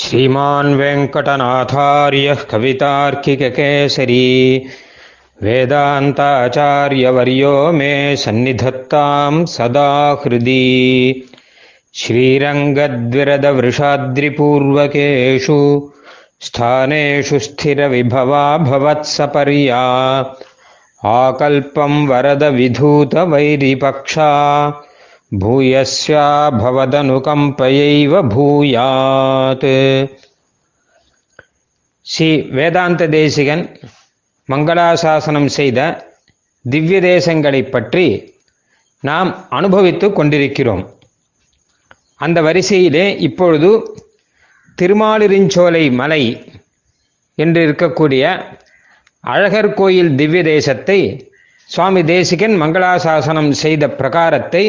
श्रीमान् वेङ्कटनाथार्यः कवितार्किककेसरी वेदान्ताचार्यवर्यो मे सन्निधत्तां सदा हृदि श्रीरङ्गद्विरदवृषाद्रिपूर्वकेषु स्थानेषु स्थिरविभवा भवत्सपर्या आकल्पं वरदविधूतवैरिपक्षा भूयस्या भवदनुकम्पयैव भूयात्. ஸ்ரீ வேதாந்த தேசிகன் மங்களாசாசனம் செய்த திவ்ய தேசங்களை பற்றி நாம் அனுபவித்து கொண்டிருக்கிறோம். அந்த வரிசையிலே இப்பொழுது திருமாலிருஞ்சோலை மலை என்று இருக்கக்கூடிய அழகர் கோயில் திவ்ய தேசத்தை சுவாமி தேசிகன் மங்களாசாசனம் செய்த பிரகாரத்தை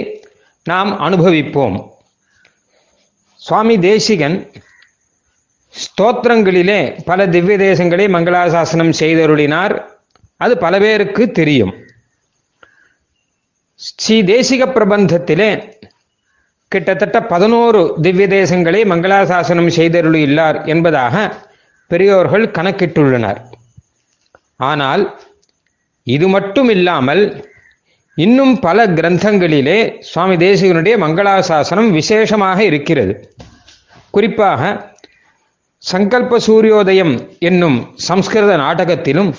நாம் அனுபவிப்போம். சுவாமி தேசிகன் ஸ்தோத்திரங்களிலே பல திவ்ய தேசங்களை மங்களாசாசனம் செய்தருளினார். அது பல பேருக்கு தெரியும். ஸ்ரீ தேசிக பிரபந்தத்திலே கிட்டத்தட்ட 11 திவ்ய தேசங்களை மங்களாசாசனம் செய்தருளினார் என்பதாக பெரியோர்கள் கணக்கிட்டுள்ளனர். ஆனால் இது மட்டும் இல்லாமல் இன்னும் பல கிரந்தங்களிலே சுவாமி தேசிகனுடைய மங்களாசாசனம் விசேஷமாக இருக்கிறது. குறிப்பாக சங்கல்ப சூரியோதயம் என்னும் சம்ஸ்கிருத நாடகத்திலும்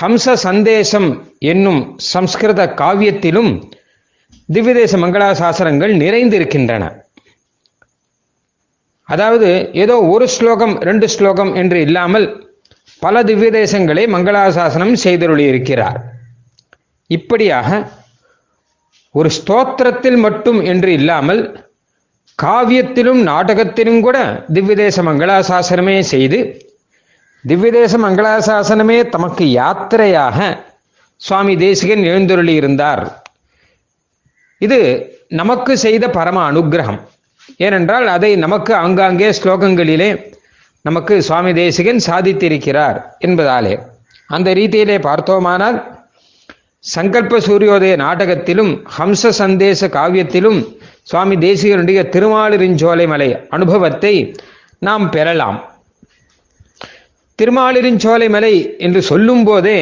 ஹம்ச சந்தேசம் என்னும் சம்ஸ்கிருத காவியத்திலும் திவ்யதேச மங்களாசாசனங்கள் நிறைந்திருக்கின்றன. அதாவது ஏதோ ஒரு ஸ்லோகம் ரெண்டு ஸ்லோகம் என்று இல்லாமல் பல திவ்ய தேசங்களை மங்களாசாசனம் செய்தருளியிருக்கிறார். இப்படியாக ஒரு ஸ்தோத்திரத்தில் மட்டும் என்று இல்லாமல் காவியத்திலும் நாடகத்திலும் கூட திவ்யதேச மங்களாசாசனமே செய்து திவ்யதேச மங்களாசாசனமே தமக்கு யாத்திரையாக சுவாமி தேசிகன் எழுந்தருளியிருந்தார். இது நமக்கு செய்த பரம அனுக்கிரகம். ஏனென்றால் அதை நமக்கு ஆங்காங்கே ஸ்லோகங்களிலே நமக்கு சுவாமி தேசிகன் சாதித்திருக்கிறார் என்பதாலே. அந்த ரீதியிலே பார்த்தோமானால் சங்கல்ப சூரியோதய நாடகத்திலும் ஹம்ச சந்தேச காவியத்திலும் சுவாமி தேசிகனுடைய திருமாலிருஞ்சோலை மலை அனுபவத்தை நாம் பெறலாம். திருமாலிருஞ்சோலை மலை என்று சொல்லும் போதே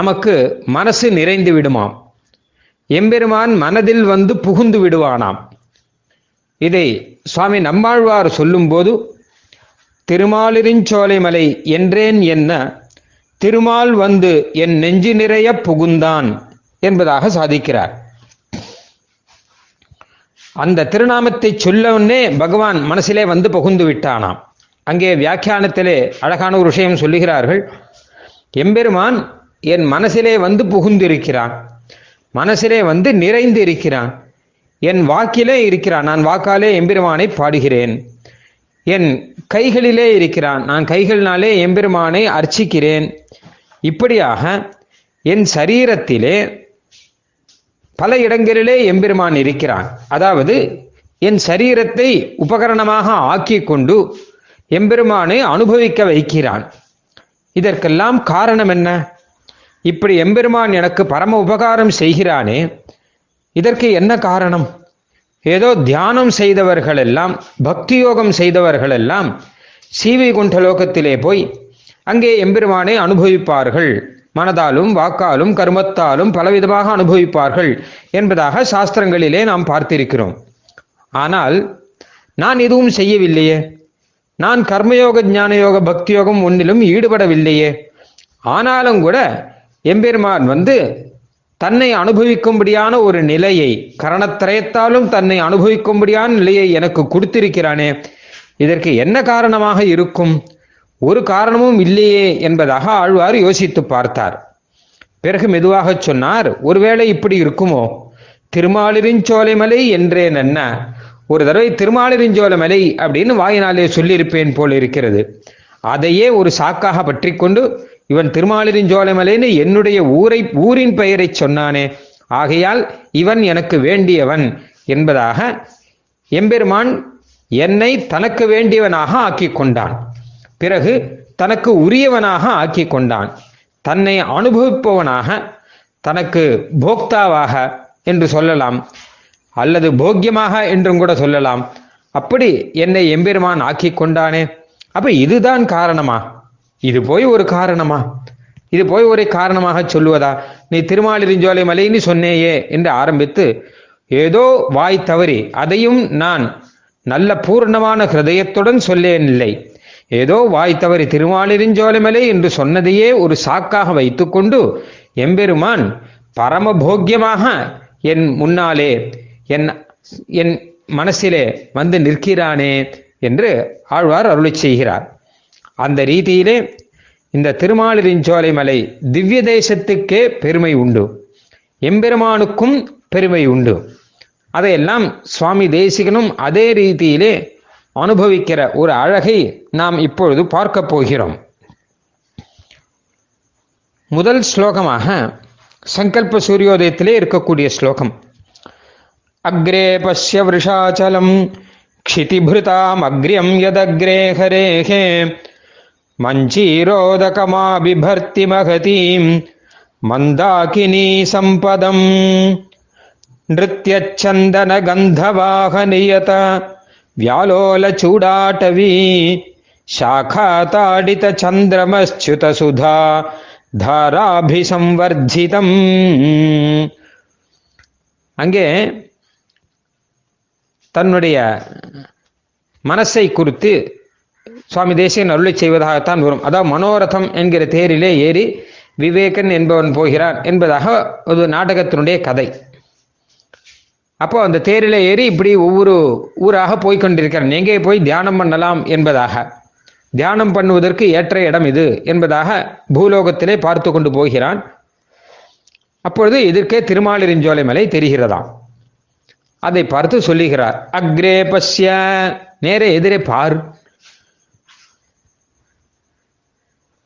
நமக்கு மனசு நிறைந்து விடுமாம். எம்பெருமான் மனதில் வந்து புகுந்து விடுவானாம். இதை சுவாமி நம்மாழ்வார் சொல்லும்போது திருமாலிருஞ்சோலை மலை என்றேன் என்ன திருமால் வந்து என் நெஞ்சு நிறைய புகுந்தான் என்பதாக சாதிக்கிறார். அந்த திருநாமத்தை சொல்லவுடனே பகவான் மனசிலே வந்து புகுந்து விட்டானாம். அங்கே வியாக்கியானத்திலே அழகான ஒரு விஷயம் சொல்லுகிறார்கள். எம்பெருமான் என் மனசிலே வந்து புகுந்திருக்கிறான், மனசிலே வந்து நிறைந்து இருக்கிறான், என் வாக்கிலே இருக்கிறான், நான் வாக்காலே எம்பெருமானை பாடுகிறேன், என் கைகளிலே இருக்கிறான், நான் கைகளினாலே எம்பெருமானை அர்ச்சிக்கிறேன். இப்படியாக என் சரீரத்திலே பல இடங்களிலே எம்பெருமான் இருக்கிறான். அதாவது என் சரீரத்தை உபகரணமாக ஆக்கி கொண்டு எம்பெருமானை அனுபவிக்க வைக்கிறான். இதற்கெல்லாம் காரணம் என்ன? இப்படி எம்பெருமான் எனக்கு பரம உபகாரம் செய்கிறானே, இதற்கு என்ன காரணம்? ஏதோ தியானம் செய்தவர்களெல்லாம் பக்தி யோகம் செய்தவர்களெல்லாம் சீவைகுண்ட லோகத்திலே போய் அங்கே எம்பெருமானை அனுபவிப்பார்கள், மனதாலும் வாக்காலும் கர்மத்தாலும் பலவிதமாக அனுபவிப்பார்கள் என்பதாக சாஸ்திரங்களிலே நாம் பார்த்திருக்கிறோம். ஆனால் நான் எதுவும் செய்யவில்லையே, நான் கர்மயோக ஞானயோக பக்தி யோகம் ஒன்றிலும் ஈடுபடவில்லையே, ஆனாலும் கூட எம்பெருமான் வந்து தன்னை அனுபவிக்கும்படியான ஒரு நிலையை, கரணத்திரயத்தாலும் தன்னை அனுபவிக்கும்படியான நிலையை எனக்கு கொடுத்திருக்கிறானே, இதற்கு என்ன காரணமாக இருக்கும்? ஒரு காரணமும் இல்லையே என்பதாக ஆழ்வார் யோசித்து பார்த்தார். பிறகு மெதுவாக சொன்னார், ஒருவேளை இப்படி இருக்குமோ, திருமாலிருஞ்சோலை மலை என்றேன் என்ன, ஒரு தடவை திருமாலிருஞ்சோலை மலை அப்படின்னு வாயினாலே சொல்லியிருப்பேன் போல் இருக்கிறது. அதையே ஒரு சாக்காக பற்றி கொண்டு இவன் திருமாலிருஞ்சோலை மலைன்னு என்னுடைய ஊரின் பெயரை சொன்னானே, ஆகையால் இவன் எனக்கு வேண்டியவன் என்பதாக எம்பெருமான் என்னை தனக்கு வேண்டியவனாக ஆக்கி கொண்டான். பிறகு தனக்கு உரியவனாக ஆக்கி கொண்டான், தன்னை அனுபவிப்பவனாக, தனக்கு போக்தாவாக என்று சொல்லலாம், அல்லது போக்கியமாக என்றும் கூட சொல்லலாம். அப்படி என்னை எம்பெருமான் ஆக்கி கொண்டானே. அப்ப இதுதான் காரணமா? இது போய் ஒரு காரணமாக சொல்லுவதா? நீ திருமாலிருஞ்சோலை மலைன்னு சொன்னேயே என்று ஆரம்பித்து ஏதோ வாய் தவறி, அதையும் நான் நல்ல பூர்ணமான ஹிருதயத்துடன் சொல்லேன் இல்லை, ஏதோ வாய் தவறி திருமாலிருஞ்சோலை மலை என்று சொன்னதையே ஒரு சாக்காக வைத்துக்கொண்டு எம்பெருமான் பரமபோக்கியமாக என் முன்னாலே என் மனசிலே வந்து நிற்கிறானே என்று ஆழ்வார் அருளி செய்கிறார். அந்த ரீதியிலே இந்த திருமாலிருஞ்சோலை மலை திவ்ய தேசத்துக்கே பெருமை உண்டு, எம்பெருமானுக்கும் பெருமை உண்டு. அதையெல்லாம் சுவாமி தேசிகனும் அதே ரீதியிலே அனுபவிக்கிற ஒரு அழகை நாம் இப்பொழுது பார்க்க போகிறோம். முதல் ஸ்லோகமாக சங்கல்ப சூரியோதயத்திலே இருக்கக்கூடிய ஸ்லோகம். அக்ரே பஸ்ய விருஷாச்சலம் க்ஷிதிபிருதாம் அக்ரியம் யதக்ரே ஹரேஹே மஞ்சீரோதகமா பிபர்த்தி மகதீம் மந்தாகினி சம்பதம் நிருத்யச்சந்தன கந்தவாக நியத வியாலோல சூடாடவி சாகா தாடித சந்திரமஸ்சுத சுதா தாராபி சம்வர்த்திதம். அங்கே தன்னுடைய மனசை குறித்து சுவாமி தேசிகன் அருளை செய்வதாகத்தான் வரும். அதாவது மனோரதம் என்கிற தேரிலே ஏறி விவேகன் என்பவன் போகிறான் என்பதாக ஒரு நாடகத்தினுடைய கதை. அப்போ அந்த தேரிலே ஏறி இப்படி ஒவ்வொரு ஊராக போய்கொண்டிருக்கிறான், எங்கே போய் தியானம் பண்ணலாம் என்பதாக, தியானம் பண்ணுவதற்கு ஏற்ற இடம் இது என்பதாக பூலோகத்திலே பார்த்து கொண்டு போகிறான். அப்பொழுது எதிர்க்கே திருமாலிருஞ்சோலை மலை தெரிகிறதாம். அதை பார்த்து சொல்லுகிறார், அக்ரே பஸ்ய, நேரே எதிரே பார்,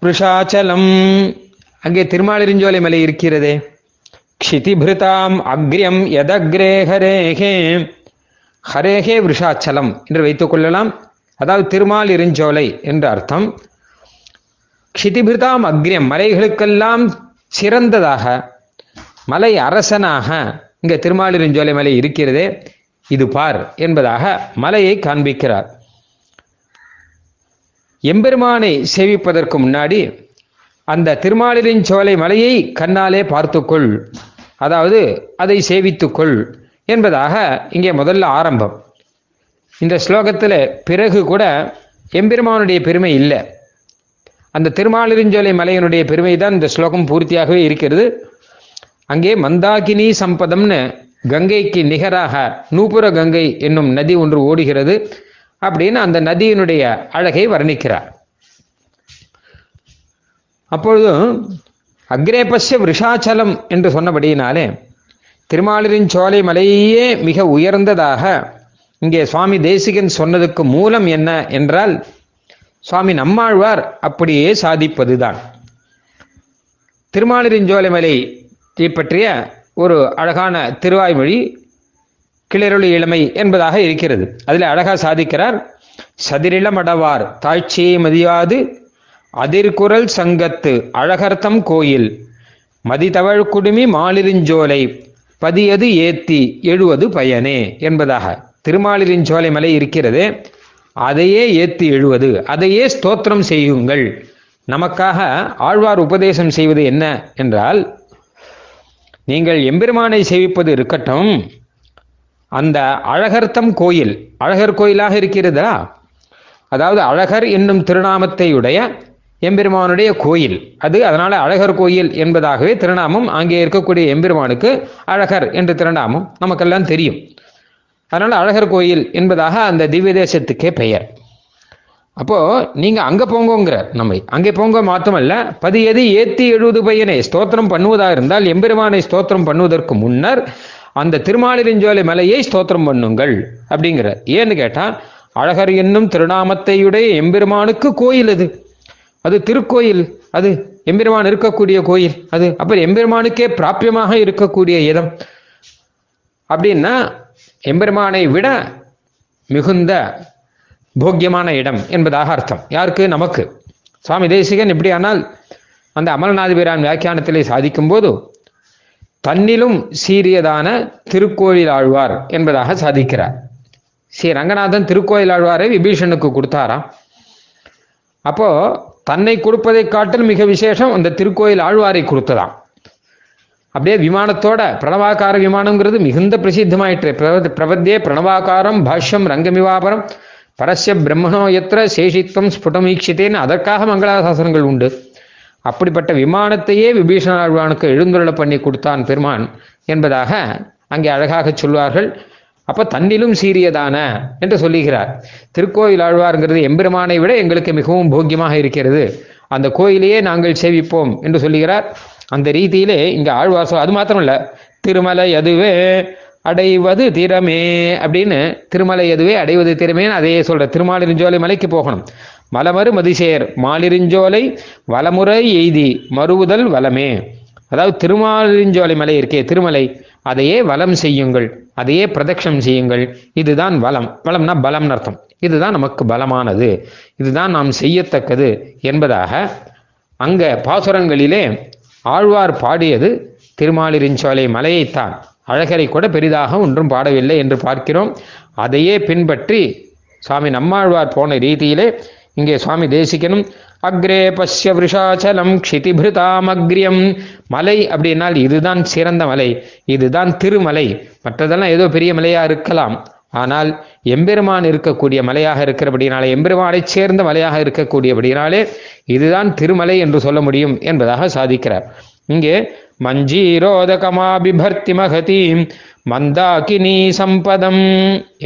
ருஷாச்சலம், அங்கே திருமாலிருஞ்சோலை மலை இருக்கிறதே, க்ஷிதிபிருதாம் அக்ரியம் யதக்ரே ஹரேஹே, ஹரேஹே விருஷாச்சலம் என்று வைத்துக் கொள்ளலாம், அதாவது திருமாலிருஞ்சோலை என்று அர்த்தம். க்ஷிதிபிருதாம் அக்ரியம், மலைகளுக்கெல்லாம் சிறந்ததாக, மலை அரசனாக இங்கே திருமாலிருஞ்சோலை மலை இருக்கிறதே, இது பார் என்பதாக மலையை காண்பிக்கிறார். எம்பெருமானை சேவிப்பதற்கு முன்னாடி அந்த திருமாலிருஞ்சோலை மலையை கண்ணாலே பார்த்துக்கொள், அதாவது அதை சேவித்துக்கொள் என்பதாக இங்கே முதல்ல ஆரம்பம். இந்த ஸ்லோகத்தில் பிறகு கூட எம்பெருமானுடைய பெருமை இல்லை, அந்த திருமாலிருஞ்சோலை மலையினுடைய பெருமை தான் இந்த ஸ்லோகம் பூர்த்தியாகவே இருக்கிறது. அங்கே மந்தாகினி சம்பதம்னு கங்கைக்கு நிகராக நூபுர கங்கை என்னும் நதி ஒன்று ஓடுகிறது அப்படின்னு அந்த நதியினுடைய அழகை வர்ணிக்கிறார். அப்பொழுதும் அக்ரேபஸ்ய விருஷாச்சலம் என்று சொன்னபடியினாலே திருமாலிருஞ்சோலை மலையே மிக உயர்ந்ததாக இங்கே சுவாமி தேசிகன் சொன்னதுக்கு மூலம் என்ன என்றால், சுவாமி நம்மாழ்வார் அப்படியே சாதிப்பதுதான். திருமாலிருஞ்சோலை மலையை பற்றிய ஒரு அழகான திருவாய்மொழி கிளரொளி இளமை என்பதாக இருக்கிறது. அதில் அழகாக சாதிக்கிறார், சதிரிளமடவார் தாழ்ச்சியை மதியாது அதிர்குரல் சங்கத்து அழகர்த்தம் கோயில் மதிதவழ் குடுமி மாலிருஞ்சோலை பதியது ஏத்தி எழுவது பயனே என்பதாக, திருமாலிருஞ்சோலை மலை இருக்கிறது அதையே ஏத்தி எழுவது, அதையே ஸ்தோத்திரம் செய்யுங்கள். நமக்காக ஆழ்வார் உபதேசம் செய்வது என்ன என்றால், நீங்கள் எம்பெருமானை சேவிப்பது இருக்கட்டும், அந்த அழகர்த்தம் கோயில், அழகர் கோயிலாக இருக்கிறதா, அதாவது அழகர் என்னும் திருநாமத்தையுடைய எம்பெருமானுடைய கோயில் அது, அதனால அழகர் கோயில் என்பதாகவே திருநாமம், அங்கே இருக்கக்கூடிய எம்பெருமானுக்கு அழகர் என்று திருநாமம் நமக்கெல்லாம் தெரியும், அதனால அழகர் கோயில் என்பதாக அந்த திவ்ய தேசத்துக்கே பெயர். அப்போ நீங்க அங்க போங்கோங்கிற, நம்மை அங்கே போங்க மாத்தமல்ல, பதியது ஏத்தி எழுபது பையனை ஸ்தோத்திரம் பண்ணுவதாக இருந்தால் எம்பெருமானை ஸ்தோத்திரம் பண்ணுவதற்கு முன்னர் அந்த திருமாலிருஞ்சோலை மலையை ஸ்தோத்திரம் பண்ணுங்கள் அப்படிங்கிற. ஏன்னு கேட்டா, அழகர் என்னும் திருநாமத்தையுடைய எம்பெருமானுக்கு கோயில் அது, அது திருக்கோயில், அது எம்பெருமான் இருக்கக்கூடிய கோயில் அது, அப்புறம் எம்பெருமானுக்கே பிராபியமாக இருக்கக்கூடிய இடம். அப்படின்னா எம்பெருமானை விட மிகுந்த போக்கியமான இடம் என்பதாக அர்த்தம். யாருக்கு? நமக்கு. சுவாமி தேசிகன் இப்படியானால் அந்த அமலநாதபிரான் வியாக்கியானத்திலே சாதிக்கும் போது தன்னிலும் சீரியதான திருக்கோயில் ஆழ்வார் என்பதாக சாதிக்கிறார். ஸ்ரீ ரங்கநாதன் திருக்கோயில் ஆழ்வாரை விபீஷனுக்கு கொடுத்தாராம். அப்போ தன்னை கொடுப்பதை காட்டில் மிக விசேஷம் அந்த திருக்கோயில் ஆழ்வாரை கொடுத்ததாம். அப்படியே விமானத்தோட பிரணவாக்கார விமானம்ங்கிறது மிகுந்த பிரசித்தமாயிற்று. பிரபத்தே பிரணவாக்காரம் பாஷ்யம் ரங்கமிவாபரம் பரஸ்ய பிரம்மணோ எத்திர சேஷித்வம் ஸ்புடமீட்சித்தேன்னு அதற்காக மங்களாசாசனங்கள் உண்டு. அப்படிப்பட்ட விமானத்தையே விபீஷண ஆழ்வானுக்கு எழுந்துருள பண்ணி கொடுத்தான் பெருமான் என்பதாக அங்கே அழகாக சொல்வார்கள். அப்போ தன்னிலும் சீரியதான என்று சொல்லுகிறார். திருக்கோயில் ஆழ்வார்ங்கிறது எம்பெருமானை விட எங்களுக்கு மிகவும் போக்கியமாக இருக்கிறது, அந்த கோயிலையே நாங்கள் சேவிப்போம் என்று சொல்லுகிறார். அந்த ரீதியிலே இங்கே ஆழ்வார் அது மாத்திரம் இல்லை, திருமலை அதுவே அடைவது திறமே அப்படின்னு, திருமலை அதுவே அடைவது திறமேன்னு அதையே சொல்ற. திருமாலிருஞ்சோலை மலைக்கு போகணும், மலமரு மதிசேர் மாலிருஞ்சோலை வலமுறை எய்தி மறுவுதல் வலமே, அதாவது திருமாலிருஞ்சோலை மலை இருக்கே திருமலை, அதையே வலம் செய்யுங்கள், அதையே பிரதட்சணம் செய்யுங்கள், இதுதான் வலம். வலம்னா பலம்னு அர்த்தம். இதுதான் நமக்கு பலமானது, இதுதான் நாம் செய்யத்தக்கது என்பதாக அங்க பாசுரங்களிலே ஆழ்வார் பாடியது திருமாலிருஞ்சோலை மலையைத்தான். அழகரை கூட பெரிதாக ஒன்றும் பாடவில்லை என்று பார்க்கிறோம். அதையே பின்பற்றி சுவாமி நம்மாழ்வார் போன ரீதியிலே இங்கே சுவாமி தேசிக்கனும் அக்ரே பஸ்ய விருஷாச்சலம் க்ஷிதிபிருதாமக்ரியம். மலை அப்படின்னால் இதுதான் சிறந்த மலை, இதுதான் திருமலை. மற்றதெல்லாம் ஏதோ பெரிய மலையா இருக்கலாம், ஆனால் எம்பெருமான் இருக்கக்கூடிய மலையாக இருக்கிறபடினாலே, எம்பெருமானை சேர்ந்த மலையாக இருக்கக்கூடியபடினாலே இதுதான் திருமலை என்று சொல்ல முடியும் என்பதாக சாதிக்கிறார். இங்கே மஞ்சீரோதகமாபிபர்த்தி மகதீம் மந்தாகினி சம்பதம்,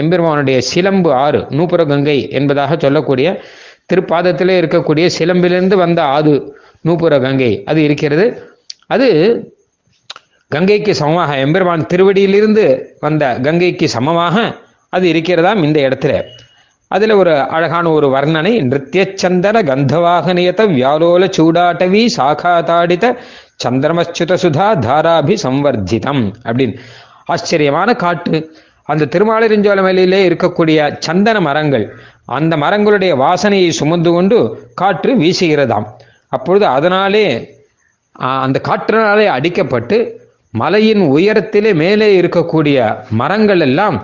எம்பெருமானுடைய சிலம்பு ஆறு நூபுரகங்கை என்பதாக சொல்லக்கூடிய திருப்பாதத்திலே இருக்கக்கூடிய சிலம்பிலிருந்து வந்த ஆது நூபுர கங்கை அது இருக்கிறது. அது கங்கைக்கு சமமாக, எம்பெருமான் திருவடியிலிருந்து வந்த கங்கைக்கு சமமாக அது இருக்கிறதாம் இந்த இடத்துல. அதில் ஒரு அழகான ஒரு வர்ணனை, நிருத்யச்சந்தன கந்தவாகனியத வியாலோல சூடாட்டவி சாகா தாடித சந்திரமச்சுத சுதா தாராபி சம்வர்ஜிதம் அப்படின்னு. ஆச்சரியமான காட்டு, அந்த திருமாலிருஞ்சோலை மலையிலே இருக்கக்கூடிய சந்தன மரங்கள், அந்த மரங்களுடைய வாசனையை சுமந்து கொண்டு காற்று வீசுகிறதாம். அப்பொழுது அதனாலே அந்த காற்றினாலே அடிக்கப்பட்டு மலையின் உயரத்திலே மேலே இருக்கக்கூடிய மரங்கள் எல்லாம்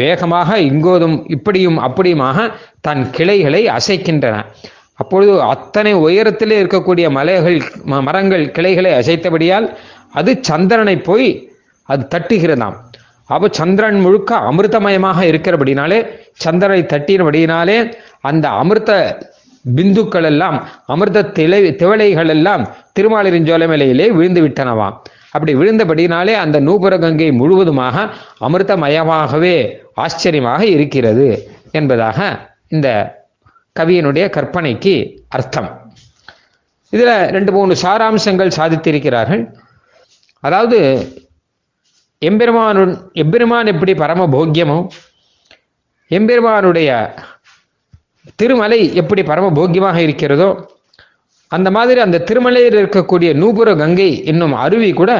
வேகமாக இங்கோதும் இப்படியும் அப்படியுமாக தன் கிளைகளை அசைக்கின்றன. அப்பொழுது அத்தனை உயரத்திலே இருக்கக்கூடிய மரங்கள் கிளைகளை அசைத்தபடியால் அது சந்திரனை போய் அது தட்டுகிறதாம். அப்போ சந்திரன் முழுக்க அமிர்தமயமாக இருக்கிறபடினாலே, சந்திரனை தட்டினபடினாலே அந்த அமிர்த பிந்துக்கள் எல்லாம், அமிர்த திவளைகள் எல்லாம் திருமாலிருஞ்சோலை மலையிலே விழுந்து விட்டனவாம். அப்படி விழுந்தபடினாலே அந்த நூபுர கங்கை முழுவதுமாக அமிர்தமயமாகவே ஆச்சரியமாக இருக்கிறது என்பதாக இந்த கவியனுடைய கற்பனைக்கு அர்த்தம். இதில் 2-3 சாராம்சங்கள் சாதித்திருக்கிறார்கள். அதாவது எம்பெருமான் எப்படி பரம போக்கியமோ, எம்பெருமானுடைய திருமலை எப்படி பரம போக்கியமாக இருக்கிறதோ, அந்த மாதிரி அந்த திருமலையில் இருக்கக்கூடிய நூபுர கங்கை என்னும் அருவி கூட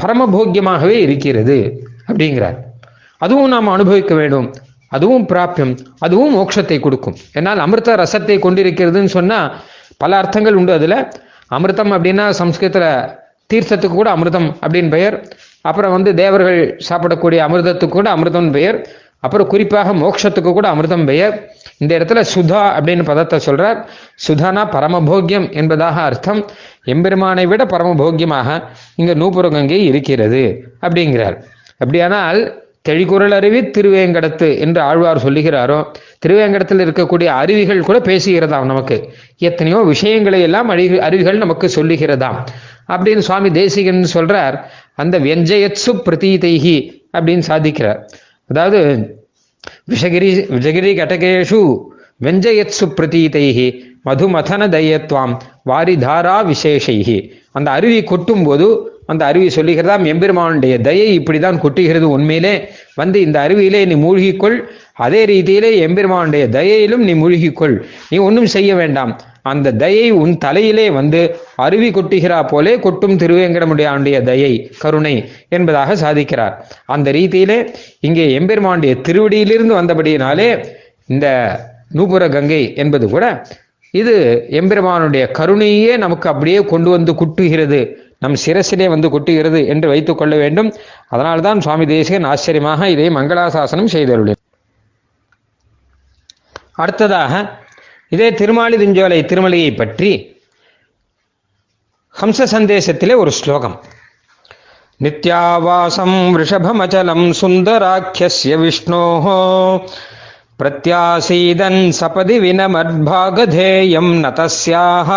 பரமபோக்கியமாகவே இருக்கிறது அப்படிங்கிறார். அதுவும் நாம் அனுபவிக்க வேண்டும், அதுவும் பிராப்யம், அதுவும் மோட்சத்தை கொடுக்கும். என்னால் அமிர்த ரசத்தை கொண்டிருக்கிறதுன்னு சொன்னால் பல அர்த்தங்கள் உண்டு. அதில் அமிர்தம் அப்படின்னா சம்ஸ்கிருத்தில் தீர்த்தத்துக்கு கூட அமிர்தம் அப்படின்னு பெயர், அப்புறம் தேவர்கள் சாப்பிடக்கூடிய அமிர்தத்துக்கு கூட அமிர்தம் பெயர், அப்புறம் குறிப்பாக மோட்சத்துக்கு கூட அமிர்தம் பெயர். இந்த இடத்துல சுதா அப்படின்னு பதத்தை சொல்றார். சுதானா பரமபோக்கியம் என்பதாக அர்த்தம். எம்பெருமானை விட பரமபோக்கியமாக இங்க நூபுர கங்கை இருக்கிறது அப்படிங்கிறார். அப்படியானால் தெளிகுரல் அருவி திருவேங்கடத்து என்று ஆழ்வார் சொல்லுகிறாரோ, திருவேங்கடத்தில் இருக்கக்கூடிய அருவிகள் கூட பேசுகிறதாம். நமக்கு எத்தனையோ விஷயங்களை எல்லாம் அருவிகள் நமக்கு சொல்லுகிறதாம் அப்படின்னு சுவாமி தேசிகன் சொல்றார். அந்த வெஞ்சயத்சு பிரதீதைகி அப்படின்னு சாதிக்கிறார். அதாவது விஷகிரி கட்டகேஷு வெஞ்சயத்சு பிரதீதைகி மதுமதன தயத்வாம் வாரிதாரா விசேஷைகி. அந்த அருவி கொட்டும் போது அந்த அருவி சொல்லுகிறதாம், எம்பெருமானுடைய தயை இப்படிதான் கொட்டுகிறது, உண்மையிலே வந்து இந்த அருவியிலே நீ மூழ்கிக்கொள், அதே ரீதியிலே எம்பெருமானுடைய தயையிலும் நீ மூழ்கிக்கொள், நீ ஒன்றும் செய்ய வேண்டாம், அந்த தயை உன் தலையிலே வந்து அருவி கொட்டுகிறா போலே கொட்டும் திருவேங்கடமுடையானுடைய தயை கருணை என்பதாக சாதிக்கிறார். அந்த ரீதியிலே இங்கே எம்பெருமானுடைய திருவடியிலிருந்து வந்தபடியினாலே இந்த நூபுர கங்கை என்பது கூட இது எம்பெருமானுடைய கருணையே நமக்கு அப்படியே கொண்டு வந்து கொட்டுகிறது, நம் சிரசிலே வந்து கொட்டுகிறது என்று வைத்துக் கொள்ள வேண்டும். அதனால்தான் சுவாமி தேசிகன் ஆச்சரியமாக இதை மங்களாசாசனம் செய்தருள்ளார். அடுத்ததாக இதே திருமாலிருஞ்சோலை திருமலையை பற்றி ஹம்ச சந்தேசத்திலே ஒரு ஸ்லோகம். நித்யாவாசம் ரிஷபமச்சலம் சுந்தராக்கியஸ்ய விஷ்ணோஹோ பிரத்யாசீதன் சபதி வினமத்பாகதேயம் நதஸ்யாஹ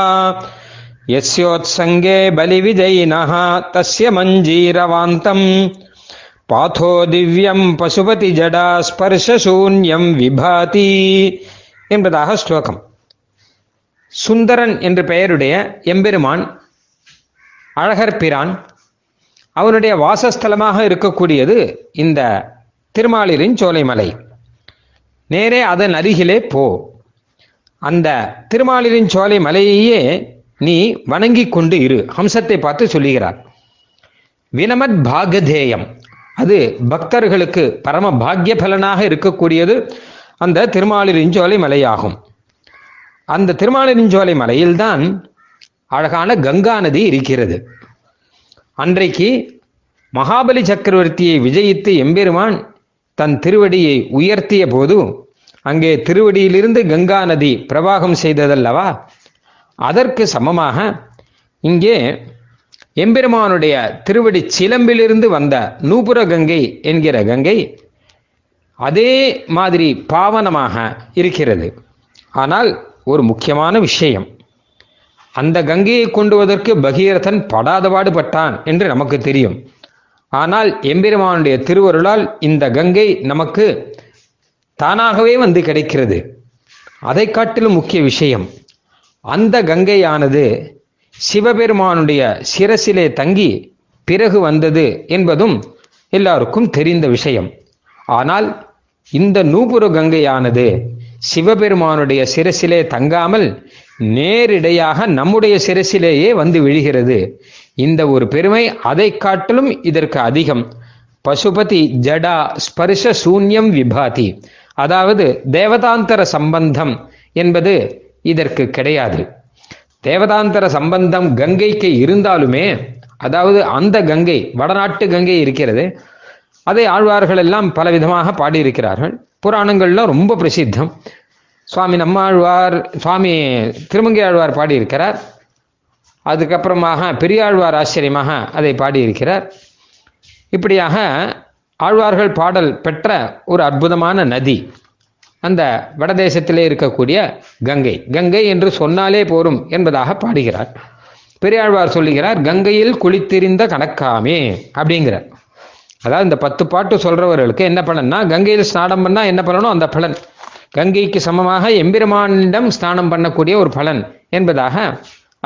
யஸ்யோத்சங்கே பலிவிஜயினஹ தஸ்ய மஞ்சீரவாந்தம் பாதோ திவ்யம் பசுபதி ஜடா ஸ்பர்ஷசூன்யம் விபாதி என்பதாக ஸ்லோகம். சுந்தரன் என்று பெயருடைய எம்பெருமான் அழகர் பிரான், அவனுடைய வாசஸ்தலமாக இருக்கக்கூடியது இந்த திருமாலிருஞ்சோலைமலை. நேரே அதன் அருகிலே போ, அந்த திருமாலிருஞ்சோலை மலையையே நீ வணங்கி கொண்டு இரு. ஹம்சத்தை பார்த்து சொல்லுகிறார், வினமத் பாகதேயம், அது பக்தர்களுக்கு பரம பாக்ய பலனாக இருக்கக்கூடியது அந்த திருமாலிருஞ்சோலை மலையாகும். அந்த திருமாலிருஞ்சோலை மலையில்தான் அழகான கங்கா நதி இருக்கிறது. அன்றைக்கு மகாபலி சக்கரவர்த்தியை விஜயித்து எம்பெருமான் தன் திருவடியை உயர்த்திய போது அங்கே திருவடியிலிருந்து கங்கா நதி பிரவாகம் செய்ததல்லவா, அதற்கு சமமாக இங்கே எம்பெருமானுடைய திருவடி சிலம்பிலிருந்து வந்த நூபுர கங்கை என்கிற கங்கை அதே மாதிரி பாவனமாக இருக்கிறது. ஆனால் ஒரு முக்கியமான விஷயம், அந்த கங்கையை கொண்டுவதற்கு பகீரதன் படாதபாடு பட்டான் என்று நமக்கு தெரியும். ஆனால் எம்பெருமானுடைய திருவருளால் இந்த கங்கை நமக்கு தானாகவே வந்து கிடைக்கிறது. அதை காட்டிலும் முக்கிய விஷயம், அந்த கங்கையானது சிவபெருமானுடைய சிரசிலே தங்கி பிறகு வந்தது என்பதும் எல்லாருக்கும் தெரிந்த விஷயம். ஆனால் இந்த நூபுர கங்கையானது சிவபெருமானுடைய சிரசிலே தங்காமல் நேரிடையாக நம்முடைய சிரசிலேயே வந்து விழுகிறது. இந்த ஒரு பெருமை அதை காட்டிலும் இதற்கு அதிகம். பசுபதி ஜடா ஸ்பர்ஷ சூன்யம் விபாதி, அதாவது தேவதாந்தர சம்பந்தம் என்பது இதற்கு கிடையாது. தேவதாந்தர சம்பந்தம் கங்கைக்கு இருந்தாலுமே, அதாவது அந்த கங்கை வடநாட்டு கங்கை இருக்கிறது, அதை ஆழ்வார்கள் எல்லாம் பலவிதமாக பாடியிருக்கிறார்கள். புராணங்கள்லாம் ரொம்ப பிரசித்தம். சுவாமி நம்மாழ்வார், சுவாமி திருமங்கை ஆழ்வார் பாடியிருக்கிறார். அதுக்கப்புறமாக பெரியாழ்வார் ஆச்சரியமாக அதை பாடியிருக்கிறார். இப்படியாக ஆழ்வார்கள் பாடல் பெற்ற ஒரு அற்புதமான நதி அந்த வடதேசத்திலே இருக்கக்கூடிய கங்கை. கங்கை என்று சொன்னாலே போரும் என்பதாக பாடுகிறார். பெரியாழ்வார் சொல்லுகிறார், கங்கையில் குளித்திருந்த கணக்காமே அப்படிங்கிறார். அதாவது இந்த 10 பாட்டு சொல்றவர்களுக்கு என்ன பலன்னா, கங்கையில் ஸ்நானம் பண்ணா என்ன பலனோ அந்த பலன், கங்கைக்கு சமமாக எம்பெருமானிடம் ஸ்நானம் பண்ணக்கூடிய ஒரு பலன் என்பதாக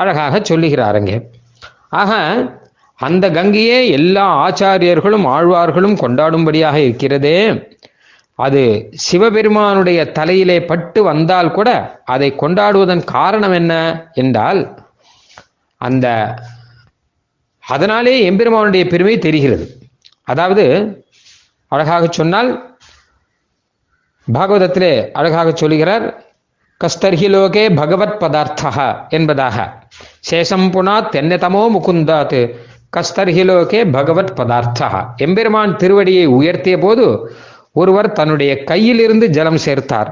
அழகாக சொல்லுகிறார் அங்கே. ஆக அந்த கங்கையே எல்லா ஆச்சாரியர்களும் ஆழ்வார்களும் கொண்டாடும்படியாக இருக்கிறதே, அது சிவபெருமானுடைய தலையிலே பட்டு வந்தால் கூட அதை கொண்டாடுவதன் காரணம் என்ன என்றால், அதனாலே எம்பெருமானுடைய பெருமை தெரிகிறது. அதாவது அழகாக சொன்னால், பாகவதத்திலே அழகாக சொல்லுகிறார், கஸ்தர்ஹி லோகே பகவத் பதார்த்தா என்பதாக. சேஷம் புனா தென்னதமோ முகுந்தாத் கஸ்தர்ஹி லோகே பகவத் பதார்த்தா. எம்பெருமான் திருவடியை உயர்த்திய போது ஒருவர் தன்னுடைய கையிலிருந்து ஜலம் சேர்த்தார்,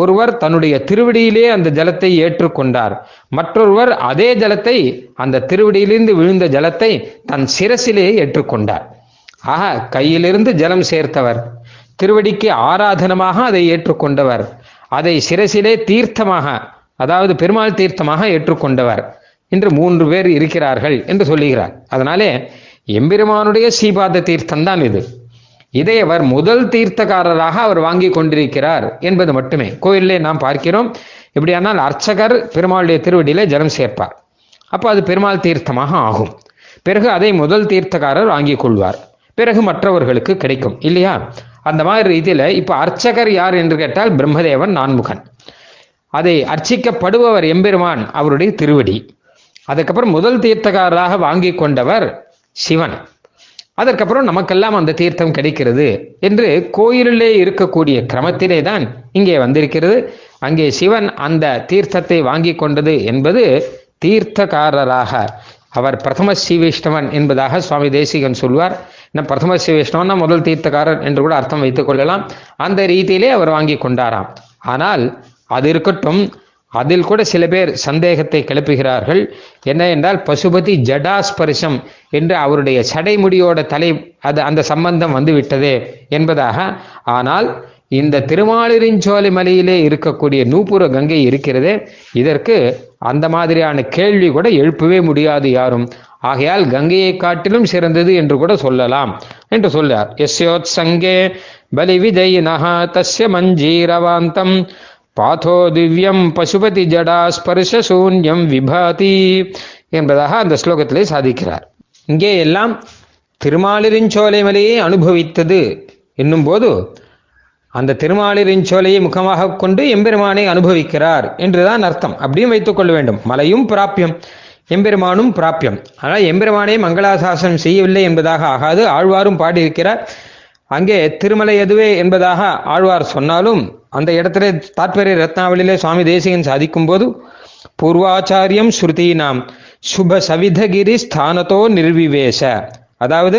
ஒருவர் தன்னுடைய திருவடியிலே அந்த ஜலத்தை ஏற்றுக்கொண்டார், மற்றொருவர் அதே ஜலத்தை, அந்த திருவடியிலிருந்து விழுந்த ஜலத்தை தன் சிரசிலே ஏற்றுக்கொண்டார். ஆக கையிலிருந்து ஜலம் சேர்த்தவர், திருவடிக்கு ஆராதனமாக அதை ஏற்றுக்கொண்டவர், அதை சிரசிலே தீர்த்தமாக, அதாவது பெருமாள் தீர்த்தமாக ஏற்றுக்கொண்டவர் என்று 3 பேர் இருக்கிறார்கள் என்று சொல்லுகிறார். அதனாலே எம்பெருமானுடைய சீபாத தீர்த்தம்தான் இது. இதை அவர் முதல் தீர்த்தக்காரராக அவர் வாங்கி கொண்டிருக்கிறார் என்பது மட்டுமே கோயிலே நாம் பார்க்கிறோம். எப்படியானால் அர்ச்சகர் பெருமாளுடைய திருவடியிலே ஜலம் சேர்ப்பார், அப்போ அது பெருமாள் தீர்த்தமாக ஆகும். பிறகு அதை முதல் தீர்த்தக்காரர் வாங்கி கொள்வார், பிறகு மற்றவர்களுக்கு கிடைக்கும் இல்லையா. அந்த மாதிரி ரீதியில் இப்போ அர்ச்சகர் யார் என்று கேட்டால் பிரம்மதேவன் நான்முகன், அதை அர்ச்சிக்கப்படுபவர் எம்பெருமான் அவருடைய திருவடி. அதுக்கப்புறம் முதல் தீர்த்தக்காரராக வாங்கி கொண்டவர் சிவன், அதற்கப்புறம் நமக்கெல்லாம் அந்த தீர்த்தம் கிடைக்கிறது என்று கோயிலிலே இருக்கக்கூடிய கிரமத்திலே தான் இங்கே வந்திருக்கிறது. அங்கே சிவன் அந்த தீர்த்தத்தை வாங்கி கொண்டது என்பது தீர்த்தக்காரராக அவர் பிரதம ஸ்ரீவைஷ்ணவன் என்பதாக சுவாமி தேசிகன் சொல்வார். நம் பிரதம ஸ்ரீவைஷ்ணவன்னா முதல் தீர்த்தக்காரர் என்று கூட அர்த்தம் வைத்துக் கொள்ளலாம். அந்த ரீதியிலே அவர் வாங்கி கொண்டாராம். ஆனால் அது இருக்கட்டும். அதில் கூட சில பேர் சந்தேகத்தை கிளப்புகிறார்கள். என்ன என்றால், பசுபதி ஜடாஸ்பரிசம் என்று அவருடைய சடைமுடியோட தலை அது அந்த சம்பந்தம் வந்துவிட்டதே என்பதாக. ஆனால் இந்த திருமாலிருஞ்சோலை மலையிலே இருக்கக்கூடிய நூபுர கங்கை இருக்கிறது, இதற்கு அந்த மாதிரியான கேள்வி கூட எழுப்பவே முடியாது யாரும். ஆகையால் கங்கையை காட்டிலும் சிறந்தது என்று கூட சொல்லலாம் என்று சொல்லார். யஸ்யோத் சங்கே பலி விஜய் நகா தஸ்ய மஞ்சீரவாந்தம் பாதோ திவ்யம் பசுபதி ஜடா ஸ்பர்ஷ சூன்யம் விபாதி என்பதாக அந்த ஸ்லோகத்திலே சாதிக்கிறார். இங்கே எல்லாம் திருமாலிருஞ்சோலை மலையை அனுபவித்தது என்னும் போது அந்த திருமாலிருஞ்சோலையை முகமாக கொண்டு எம்பெருமானை அனுபவிக்கிறார் என்றுதான் அர்த்தம். அப்படியும் வைத்துக் கொள்ள வேண்டும். மலையும் பிராப்பியம், எம்பெருமானும் பிராப்பியம். ஆனால் எம்பெருமானை மங்களாசாசனம் செய்யவில்லை என்பதாக ஆகாது. ஆழ்வாரும் பாடியிருக்கிறார். அங்கே திருமலை எதுவே என்பதாக ஆழ்வார் சொன்னாலும் அந்த இடத்துல தாத்பரிய ரத்னாவளியிலே சுவாமி தேசிகன் சாதிக்கும் போது பூர்வாச்சாரியம் ஸ்ருதீனாம் சுப சவிதகிரி ஸ்தானத்தோ நிர்விவேஷ, அதாவது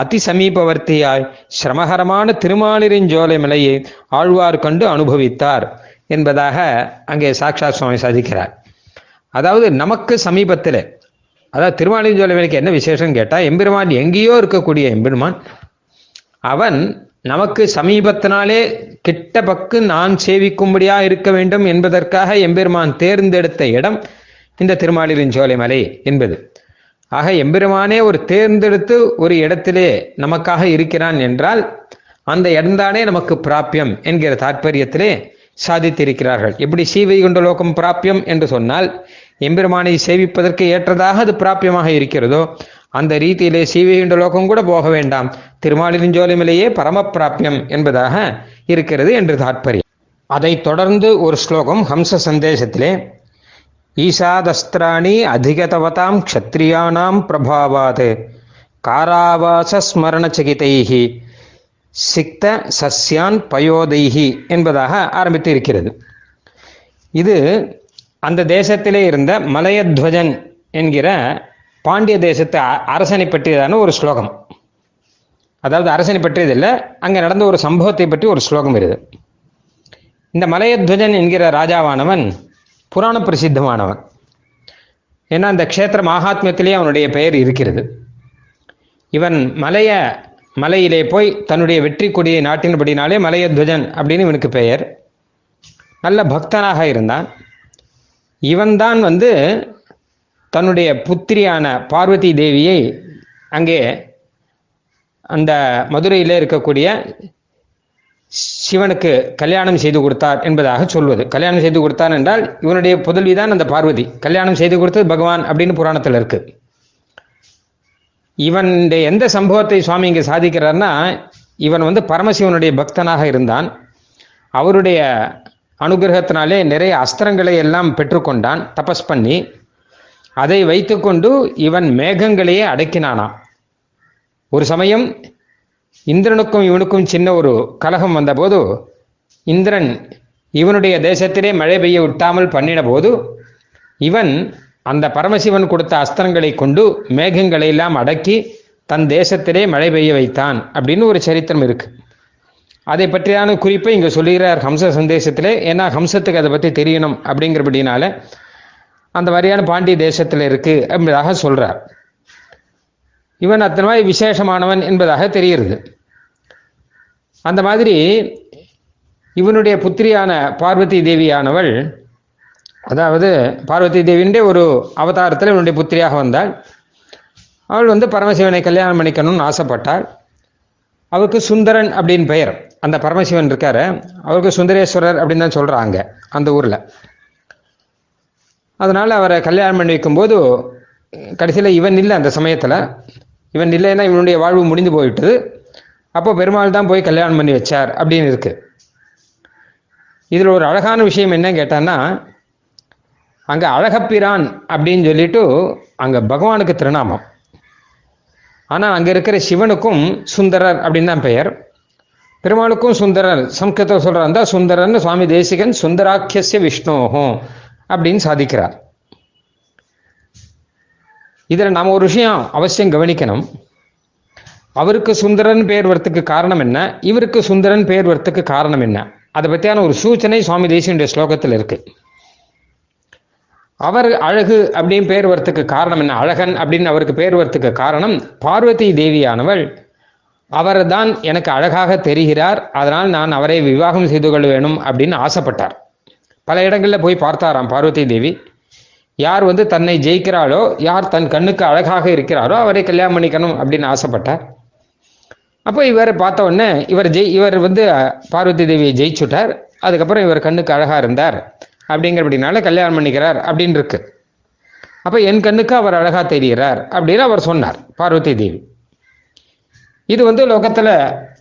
அதி சமீபவர்த்தியாய் சிரமகரமான திருமாலிருஞ்சோலை மலையை ஆழ்வார் கண்டு அனுபவித்தார் என்பதாக அங்கே சாட்சாத் சுவாமி சாதிக்கிறார். அதாவது நமக்கு சமீபத்தில், அதாவது திருமாலிருஞ்சோலை மலைக்கு என்ன விசேஷம் கேட்டால், எம்பெருமான் எங்கேயோ இருக்கக்கூடிய எம்பெருமான் அவன் நமக்கு சமீபத்தினாலே கிட்ட பக்கு நான் சேவிக்கும்படியா இருக்க வேண்டும் என்பதற்காக எம்பெருமான் தேர்ந்தெடுத்த இடம் இந்த திருமாலிருஞ்சோலை மலை என்பது. ஆக எம்பெருமானே ஒரு தேர்ந்தெடுத்து ஒரு இடத்திலே நமக்காக இருக்கிறான் என்றால் அந்த இடம்தானே நமக்கு பிராப்பியம் என்கிற தாற்பயத்திலே சாதித்திருக்கிறார்கள். எப்படி ஸ்ரீவைகுண்டலோகம் பிராப்பியம் என்று சொன்னால் எம்பெருமானை சேவிப்பதற்கு ஏற்றதாக அது பிராப்பியமாக இருக்கிறதோ, அந்த ரீதியிலே ஸ்ரீவைகுண்டலோகம் கூட போக வேண்டாம், திருமாலிருஞ்சோலை மலையே பரமப்பிராப்பியம் என்பதாக இருக்கிறது என்று தாற்பயம். அதைத் தொடர்ந்து ஒரு ஸ்லோகம் ஹம்ச சந்தேசத்திலே, ஈஷாதஸ்திராணி அதிகதவதாம் க்ஷத்ரியாணாம் பிரபாவாத் காராவாசஸ்மரணச்சகிதைஹி சிக்த சஸ்யான் பயோதைஹி என்பதாக ஆரம்பித்து இருக்கிறது. இது அந்த தேசத்திலே இருந்த மலையத்வஜன் என்கிற பாண்டிய தேசத்தை அரசனை பற்றியதான ஒரு ஸ்லோகம். அதாவது அரசனை பற்றியதில்லை, அங்கே நடந்த ஒரு சம்பவத்தை பற்றி ஒரு ஸ்லோகம் வருது. இந்த மலையத்வஜன் என்கிற ராஜாவானவன் புராண பிரசித்தமானவன். ஏன்னா இந்த க்ஷேத்திர மகாத்மியத்திலேயே அவனுடைய பெயர் இருக்கிறது. இவன் மலையிலே போய் தன்னுடைய வெற்றி கொடியை நாட்டினபடினாலே மலையத்வஜன் அப்படின்னு இவனுக்கு பெயர். நல்ல பக்தனாக இருந்தான். இவன்தான் தன்னுடைய புத்திரியான பார்வதி தேவியை அங்கே அந்த மதுரையில் இருக்கக்கூடிய சிவனுக்கு கல்யாணம் செய்து கொடுத்தார் என்பதாக சொல்வது. கல்யாணம் செய்து கொடுத்தார் என்றால் இவனுடைய புதல்விதான் அந்த பார்வதி, கல்யாணம் செய்து கொடுத்தது பகவான் அப்படின்னு புராணத்தில் இருக்கு. இவனுடைய எந்த சம்பவத்தை சுவாமி இங்கே சாதிக்கிறார்னா, இவன் பரமசிவனுடைய பக்தனாக இருந்தான். அவருடைய அனுகிரகத்தினாலே நிறைய அஸ்திரங்களை எல்லாம் பெற்றுக்கொண்டான். தபஸ் பண்ணி அதை வைத்துக்கொண்டு இவன் மேகங்களையே அடக்கினானான். ஒரு சமயம் இந்திரனுக்கும் இவனுக்கும் சின்ன ஒரு கலகம் வந்தபோது, இந்திரன் இவனுடைய தேசத்திலே மழை பெய்ய விட்டாமல் பண்ணின போது, இவன் அந்த பரமசிவன் கொடுத்த அஸ்திரங்களை கொண்டு மேகங்களை எல்லாம் அடக்கி தன் தேசத்திலே மழை பெய்ய வைத்தான் அப்படின்னு ஒரு சரித்திரம் இருக்கு. அதை பற்றியான குறிப்பை இங்கே சொல்லுகிறார் ஹம்ச சந்தேசத்திலே. ஏன்னா ஹம்சத்துக்கு அதை பற்றி தெரியணும் அப்படிங்கிறபடினால அந்த மாதிரியான பாண்டிய தேசத்தில் இருக்கு என்பதாக சொல்றார். இவன் அத்தனை மாதிரி விசேஷமானவன் என்பதாக தெரிகிறது. அந்த மாதிரி இவனுடைய புத்திரியான பார்வதி தேவியானவள், அதாவது பார்வதி தேவியினுடைய ஒரு அவதாரத்தில் இவனுடைய புத்திரியாக வந்தாள். அவள் பரமசிவனை கல்யாணம் பண்ணிக்கணும்னு ஆசைப்பட்டாள். அவருக்கு சுந்தரன் அப்படின்னு பெயர். அந்த பரமசிவன் இருக்காரு, அவருக்கு சுந்தரேஸ்வரர் அப்படின்னு தான் சொல்கிறாங்க அந்த ஊரில். அதனால் அவரை கல்யாணம் பண்ணி வைக்கும்போது கடைசியில் இவன் இல்லை. அந்த சமயத்தில் இவன் இல்லைன்னா இவனுடைய வாழ்வு முடிந்து போயிட்டது. அப்போ பெருமாள் தான் போய் கல்யாணம் பண்ணி வச்சார் அப்படின்னு இருக்கு. இதில் ஒரு அழகான விஷயம் என்ன கேட்டான்னா, அங்கே அழகப்பிரான் அப்படின்னு சொல்லிட்டு அங்கே பகவானுக்கு திருநாமம். ஆனால் அங்கே இருக்கிற சிவனுக்கும் சுந்தரர் அப்படின்னு தான் பெயர், பெருமாளுக்கும் சுந்தரர். சம்ஸ்கிருத சொல்கிறான் தான் சுந்தரன். சுவாமி தேசிகன் சுந்தராக்கியஸ்ய விஷ்ணோகம் அப்படின்னு சாதிக்கிறார். இதில் நாம் ஒரு விஷயம் அவசியம் கவனிக்கணும். அவருக்கு சுந்தரன் பெயர் வரத்துக்கு காரணம் என்ன, இவருக்கு சுந்தரன் பெயர் வரத்துக்கு காரணம் என்ன? அதை பற்றியான ஒரு சூச்சனை சுவாமி தேசியனுடைய ஸ்லோகத்தில் இருக்கு. அவர் அழகு அப்படின்னு பேர் வரத்துக்கு காரணம் என்ன, அழகன் அப்படின்னு அவருக்கு பேர் வரத்துக்கு காரணம் பார்வதி தேவியானவள் அவர் தான் எனக்கு அழகாக தெரிகிறார், அதனால் நான் அவரை விவாகம் செய்து கொள்ள வேணும் அப்படின்னு ஆசைப்பட்டார். பல இடங்களில் போய் பார்த்தாராம் பார்வதி தேவி. யார் தன்னை ஜெயிக்கிறாளோ, யார் தன் கண்ணுக்கு அழகாக இருக்கிறாரோ அவரை கல்யாணம் பண்ணிக்கணும் அப்படின்னு ஆசைப்பட்டார். அப்போ இவரை பார்த்த உடனே இவர் பார்வதி தேவியை ஜெயிச்சுட்டார். அதுக்கப்புறம் இவர் கண்ணுக்கு அழகாக இருந்தார் அப்படிங்கிறபடினால கல்யாணம் பண்ணிக்கிறார் அப்படின்னு இருக்கு. அப்போ என் கண்ணுக்கு அவர் அழகாக தெரிகிறார் அப்படின்னு அவர் சொன்னார் பார்வதி தேவி. இது லோகத்தில்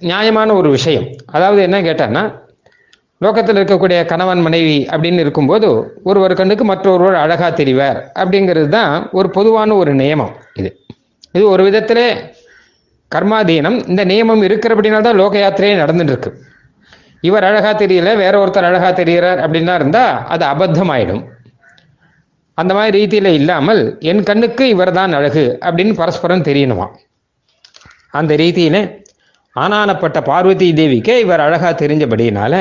நியாயமான ஒரு விஷயம். அதாவது என்ன கேட்டான்னா, லோகத்தில் இருக்கக்கூடிய கணவன் மனைவி அப்படின்னு இருக்கும்போது ஒருவர் கண்ணுக்கு மற்றொருவர் அழகாக தெரிவார் அப்படிங்கிறது தான் ஒரு பொதுவான ஒரு நியமம். இது ஒரு விதத்திலே கர்மாதீனம். இந்த நியமம் இருக்கிறபடினால தான் லோக யாத்திரையே நடந்துட்டு இருக்கு. இவர் அழகா தெரியல, வேற ஒருத்தர் அழகா தெரிகிறார் அப்படின்னா இருந்தா அது அபத்தமாயிடும். அந்த மாதிரி ரீதியில இல்லாமல் என் கண்ணுக்கு இவர் தான் அழகு அப்படின்னு பரஸ்பரம் தெரியணுமா. அந்த ரீதியில ஆனானப்பட்ட பார்வதி தேவிக்கே இவர் அழகா தெரிஞ்சபடினால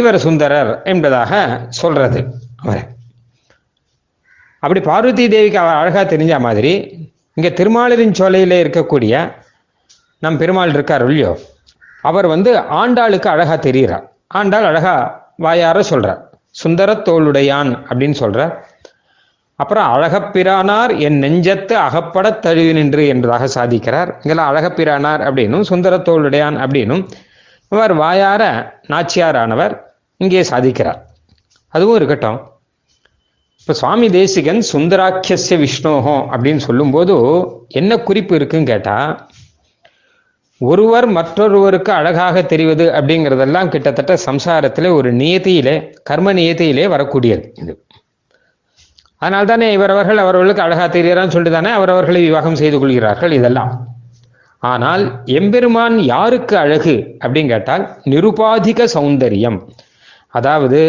இவர் சுந்தரர் என்பதாக சொல்றது அவரை. அப்படி பார்வதி தேவிக்கு அவர் அழகா தெரிஞ்ச மாதிரி இங்க திருமாலின் சோலையில இருக்கக்கூடிய நம் பெருமாள் இருக்கார் இல்லையோ, அவர் ஆண்டாளுக்கு அழகா தெரிகிறார். ஆண்டாள் அழகா வாயார சொல்றார், சுந்தர தோளுடையான் அப்படின்னு சொல்றார். அப்புறம் அழகப்பிரானார் என் நெஞ்சத்து அகப்பட தழுவி நின்று என்பதாக சாதிக்கிறார். இங்கெல்லாம் அழகப்பிரானார் அப்படின்னும் சுந்தர தோளுடையான் அப்படின்னும் அவர் வாயார நாச்சியாரானவர் இங்கே சாதிக்கிறார். அதுவும் இருக்கட்டும், இப்போ சுவாமி தேசிகன் சுந்தராக்கியஸ்ய விஷ்ணோஹோ அப்படின்னு சொல்லும்போது என்ன குறிப்பு இருக்குன்னு கேட்டால், ஒருவர் மற்றொருவருக்கு அழகாக தெரிவது அப்படிங்கிறதெல்லாம் கிட்டத்தட்ட சம்சாரத்திலே ஒரு நியத்தியிலே கர்ம நியத்தியிலே வரக்கூடியது. இது அதனால் தானே இவரவர்கள் அவர்களுக்கு அழகாக தெரிகிறான்னு சொல்லிட்டு தானே அவரவர்களை விவாகம் செய்து கொள்கிறார்கள் இதெல்லாம். ஆனால் எம்பெருமான் யாருக்கு அழகு அப்படின்னு கேட்டால் நிருபாதிக சௌந்தரியம், அதாவது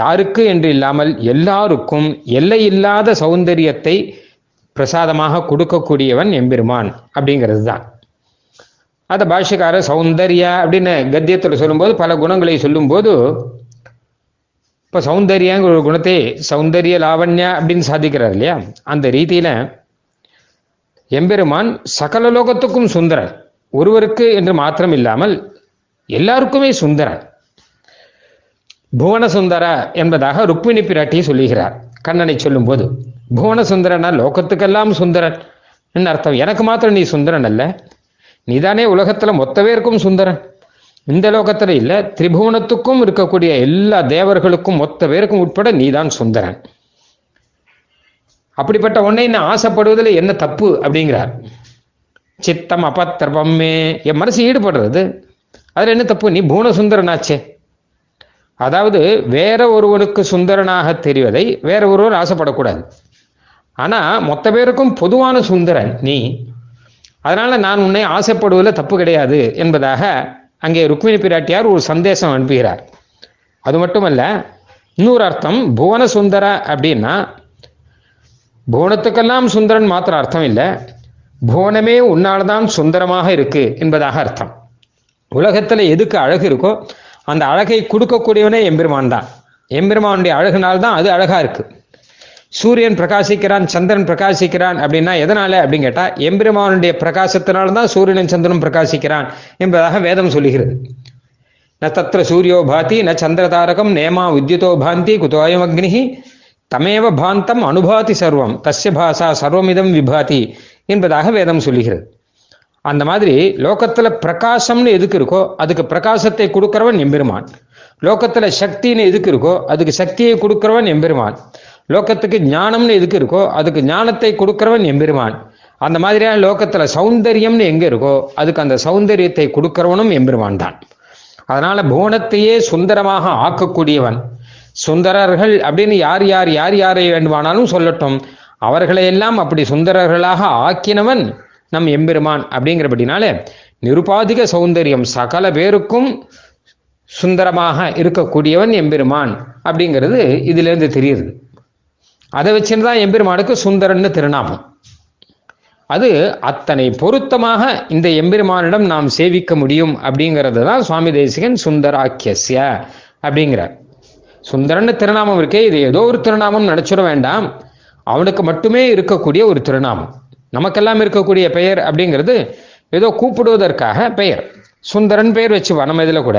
யாருக்கு என்று இல்லாமல் எல்லாருக்கும் எல்லையில்லாத சௌந்தரியத்தை பிரசாதமாக கொடுக்கக்கூடியவன் எம்பெருமான் அப்படிங்கிறது தான். அதை பாஷ்யக்கார சௌந்தர்ய அப்படின்னு கத்தியத்தில் சொல்லும்போது பல குணங்களை சொல்லும்போது இப்போ சௌந்தர்யங்கிற ஒரு குணத்தை சௌந்தரிய லாவண்யா அப்படின்னு சாதிக்கிறார் இல்லையா. அந்த ரீதியில எம்பெருமான் சகல லோகத்துக்கும் சுந்தரன், ஒருவருக்கு என்று மாத்திரம் இல்லாமல் எல்லாருக்குமே சுந்தரன். புவன சுந்தர என்பதாக ருக்மிணி பிராட்டி சொல்லுகிறார் கண்ணனை சொல்லும்போது. புவன சுந்தரனா லோகத்துக்கெல்லாம் சுந்தரன் அர்த்தம், எனக்கு மாத்திரம் நீ சுந்தரன் அல்ல, நீதானே உலகத்துல மொத்தவே இருக்கும் சுந்தரன். இந்த லோகத்துல இல்ல, திரிபுவனத்துக்கும் இருக்கக்கூடிய எல்லா தேவர்களுக்கும் மொத்த பேருக்கும் உட்பட நீதான் சுந்தரன். அப்படிப்பட்ட உன்னை நான் ஆசைப்படுவதில் என்ன தப்பு அப்படிங்கிறார். சித்தம் அபத்திரபம்மே, என் மனசு ஈடுபடுறது அதுல என்ன தப்பு, நீ பூன சுந்தரனாச்சே. அதாவது வேற ஒருவனுக்கு சுந்தரனாக தெரிவதை வேற ஒருவர் ஆசைப்படக்கூடாது. ஆனா மொத்த பேருக்கும் பொதுவான சுந்தரன் நீ, அதனால நான் உன்னை ஆசைப்படுவதில் தப்பு கிடையாது என்பதாக அங்கே ருக்மிணி பிராட்டியார் ஒரு சந்தேசம் அனுப்புகிறார். அது மட்டுமல்ல, இன்னொரு அர்த்தம் புவன சுந்தர அப்படின்னா புவனத்துக்கெல்லாம் சுந்தரன் மாத்திர அர்த்தம் இல்லை, புவனமே உன்னால்தான் சுந்தரமாக இருக்கு என்பதாக அர்த்தம். உலகத்தில் எதுக்கு அழகு இருக்கோ அந்த அழகை கொடுக்கக்கூடியவனே எம்பெருமான் தான். எம்பெருமானுடைய அழகுனால்தான் அது அழகா இருக்கு. சூரியன் பிரகாசிக்கிறான், சந்திரன் பிரகாசிக்கிறான் அப்படின்னா எதனால அப்படின்னு கேட்டா, எம்பெருமானுடைய பிரகாசத்தினால்தான் சூரியனும் சந்திரனும் பிரகாசிக்கிறான் என்பதாக வேதம் சொல்லுகிறது. ந தத்ர சூரியோ பாதி ந சந்திர தாரகம் நேமா உத்யுதோ பாந்தி குதோயம் அக்னிஹி தமேவ பாந்தம் அனுபாதி சர்வம் தஸ்ய பாசா சர்வமிதம் விபாதி என்பதாக வேதம் சொல்லுகிறது. அந்த மாதிரி லோகத்துல பிரகாசம்னு எதுக்கு இருக்கோ அதுக்கு பிரகாசத்தை கொடுக்கிறவன் எம்பெருமான், லோகத்துல சக்தின்னு எதுக்கு இருக்கோ அதுக்கு சக்தியை கொடுக்கிறவன் எம்பெருமான், லோகத்துக்கு ஞானம்னு எதுக்கு இருக்கோ அதுக்கு ஞானத்தை கொடுக்கிறவன் எம்பெருமான். அந்த மாதிரியான லோகத்துல சௌந்தரியம்னு எங்க இருக்கோ அதுக்கு அந்த சௌந்தரியத்தை கொடுக்கிறவனும் எம்பெருமான் தான். அதனால புவனத்தையே சுந்தரமாக ஆக்கக்கூடியவன் சுந்தரர்கள் அப்படின்னு யார் யார் யார் யாரை வேண்டுமானாலும் சொல்லட்டும், அவர்களையெல்லாம் அப்படி சுந்தரர்களாக ஆக்கினவன் நம் எம்பெருமான். அப்படிங்கிறபடினால நிருபாதிக சௌந்தரியம், சகல பேருக்கும் சுந்தரமாக இருக்கக்கூடியவன் எம்பெருமான் அப்படிங்கிறது இதுல இருந்து தெரியுது. அதை வச்சுருந்தான் எம்பெருமானுக்கு சுந்தரன்னு திருநாமம். அது அத்தனை பொருத்தமாக இந்த எம்பெருமானிடம் நாம் சேவிக்க முடியும் அப்படிங்கிறது தான் சுவாமி தேசிகன் சுந்தராக்கியஸ்ய அப்படிங்கிறார். சுந்தரன்னு திருநாமம் இருக்கே, இது ஏதோ ஒரு திருநாமம் நினைச்சிட வேண்டாம். அவனுக்கு மட்டுமே இருக்கக்கூடிய ஒரு திருநாமம், நமக்கெல்லாம் இருக்கக்கூடிய பெயர் அப்படிங்கிறது ஏதோ கூப்பிடுவதற்காக பெயர். சுந்தரன் பெயர் வச்சுவா, நம்ம இதில் கூட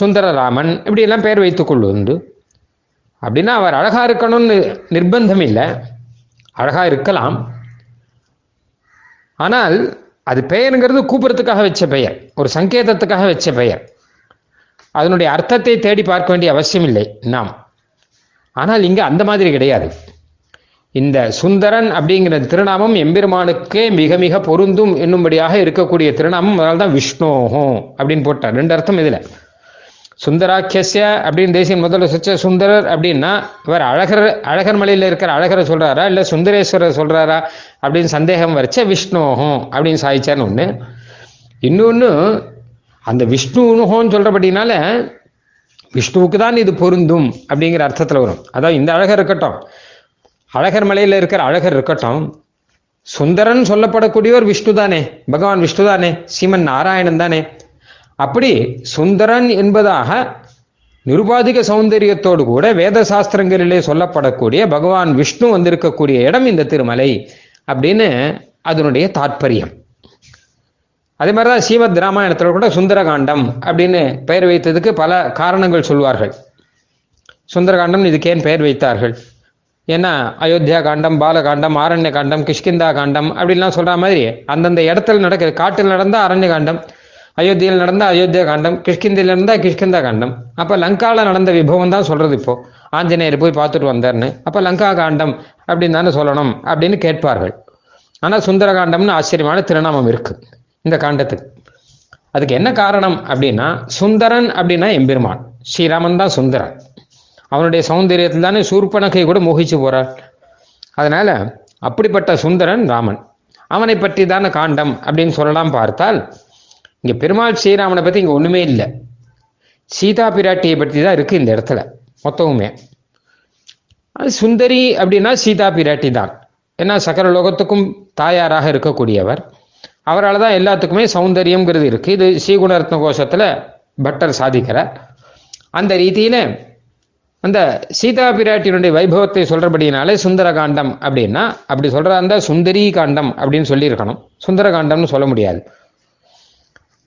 சுந்தரராமன் இப்படி எல்லாம் பெயர் வைத்துக் கொள்ளுண்டு. அப்படின்னா அவர் அழகா இருக்கணும்னு நிர்பந்தம் இல்லை, அழகா இருக்கலாம். ஆனால் அது பெயருங்கிறது கூப்பிடறதுக்காக வச்ச பெயர், ஒரு சங்கேதத்துக்காக வச்ச பெயர். அதனுடைய அர்த்தத்தை தேடி பார்க்க வேண்டிய அவசியம் இல்லை நாம். ஆனால் இங்கே அந்த மாதிரி கிடையாது. இந்த சுந்தரன் அப்படிங்கிற திருநாமம் எம்பெருமானுக்கே மிக மிக பொருந்தும் என்னும்படியாக இருக்கக்கூடிய திருநாமம். அதனால்தான் விஷ்ணோஹோம் அப்படின்னு போட்டார். ரெண்டு அர்த்தம் இதில். சுந்தராக்கியஸ்ய அப்படின்னு தேசியன் முதல்ல சொச்ச சுந்தரர் அப்படின்னா இவர் அழகர் மலையில் இருக்கிற அழகரை சொல்கிறாரா இல்லை சுந்தரேஸ்வரர் சொல்கிறாரா அப்படின்னு சந்தேகம் வரைச்ச விஷ்ணுஹோம் அப்படின்னு சாதிச்சார்னு ஒன்று. இன்னொன்று, அந்த விஷ்ணுஹோன்னு சொல்கிறபடினால விஷ்ணுவுக்கு தான் இது பொருந்தும் அப்படிங்கிற அர்த்தத்தில் வரும். அதாவது இந்த அழகர் இருக்கட்டும், அழகர் மலையில் இருக்கிற அழகர் இருக்கட்டும், சுந்தரன் சொல்லப்படக்கூடியவர் விஷ்ணு தானே, பகவான் விஷ்ணு தானே, சீமன் நாராயணன் தானே. அப்படி சுந்தரன் என்பதாக நிருபாதிக சௌந்தரியத்தோடு கூட வேத சாஸ்திரங்களிலே சொல்லப்படக்கூடிய பகவான் விஷ்ணு வந்திருக்கக்கூடிய இடம் இந்த திருமலை அப்படின்னு அதனுடைய தாற்பயம். அதே மாதிரிதான் ஸ்ரீமத் ராமாயணத்தில் கூட சுந்தரகாண்டம் அப்படின்னு பெயர் வைத்ததுக்கு பல காரணங்கள் சொல்வார்கள். சுந்தரகாண்டம் இதுக்கேன் பெயர் வைத்தார்கள்? ஏன்னா அயோத்தியா காண்டம், பாலகாண்டம், ஆரண்ய காண்டம், கிஷ்கிந்தா காண்டம் அப்படின்லாம் சொல்ற மாதிரி அந்தந்த இடத்துல நடக்கிற, காட்டில் நடந்த அரண்ய காண்டம், அயோத்தியில் நடந்த அயோத்தியா காண்டம், கிஷ்கிந்தில் இருந்தால் கிஷ்கிந்தா காண்டம். அப்போ லங்காவில் நடந்த விபவம் தான் சொல்கிறது. இப்போது ஆஞ்சநேயர் போய் பார்த்துட்டு வந்தார்னு அப்போ லங்கா காண்டம் அப்படின்னு தானே சொல்லணும் அப்படின்னு கேட்பார்கள். ஆனால் சுந்தரகாண்டம்னு ஆச்சரியமான திருநாமம் இருக்குது இந்த காண்டத்துக்கு. அதுக்கு என்ன காரணம் அப்படின்னா, சுந்தரன் அப்படின்னா எம்பெருமான் ஸ்ரீராமன் தான் சுந்தரன். அவனுடைய சௌந்தரியத்தில் தானே சூர்பனகை கூட மோகிச்சு போகிறார். அதனால் அப்படிப்பட்ட சுந்தரன் ராமன், அவனை பற்றி தானே காண்டம் அப்படின்னு சொல்லலாம். பார்த்தால் இங்கே பெருமாள் ஸ்ரீராமனை பற்றி இங்கே ஒன்றுமே இல்லை, சீதா பிராட்டியை பற்றி தான் இருக்குது இந்த இடத்துல மொத்தமுமே. அது சுந்தரி அப்படின்னா சீதா பிராட்டி தான். ஏன்னா சகல லோகத்துக்கும் தாயாராக இருக்கக்கூடியவர், அவரால் தான் எல்லாத்துக்குமே சௌந்தரியங்கிறது இருக்குது. இது ஸ்ரீகுணரத்ன கோஷத்தில் பட்டர் சாதிக்கிறார். அந்த ரீதியில் அந்த சீதா பிராட்டியினுடைய வைபவத்தை சொல்கிறபடினாலே சுந்தரகாண்டம் அப்படின்னா அப்படி சொல்கிற அந்த சுந்தரி காண்டம் அப்படின்னு சொல்லியிருக்கணும், சுந்தரகாண்டம்னு சொல்ல முடியாது.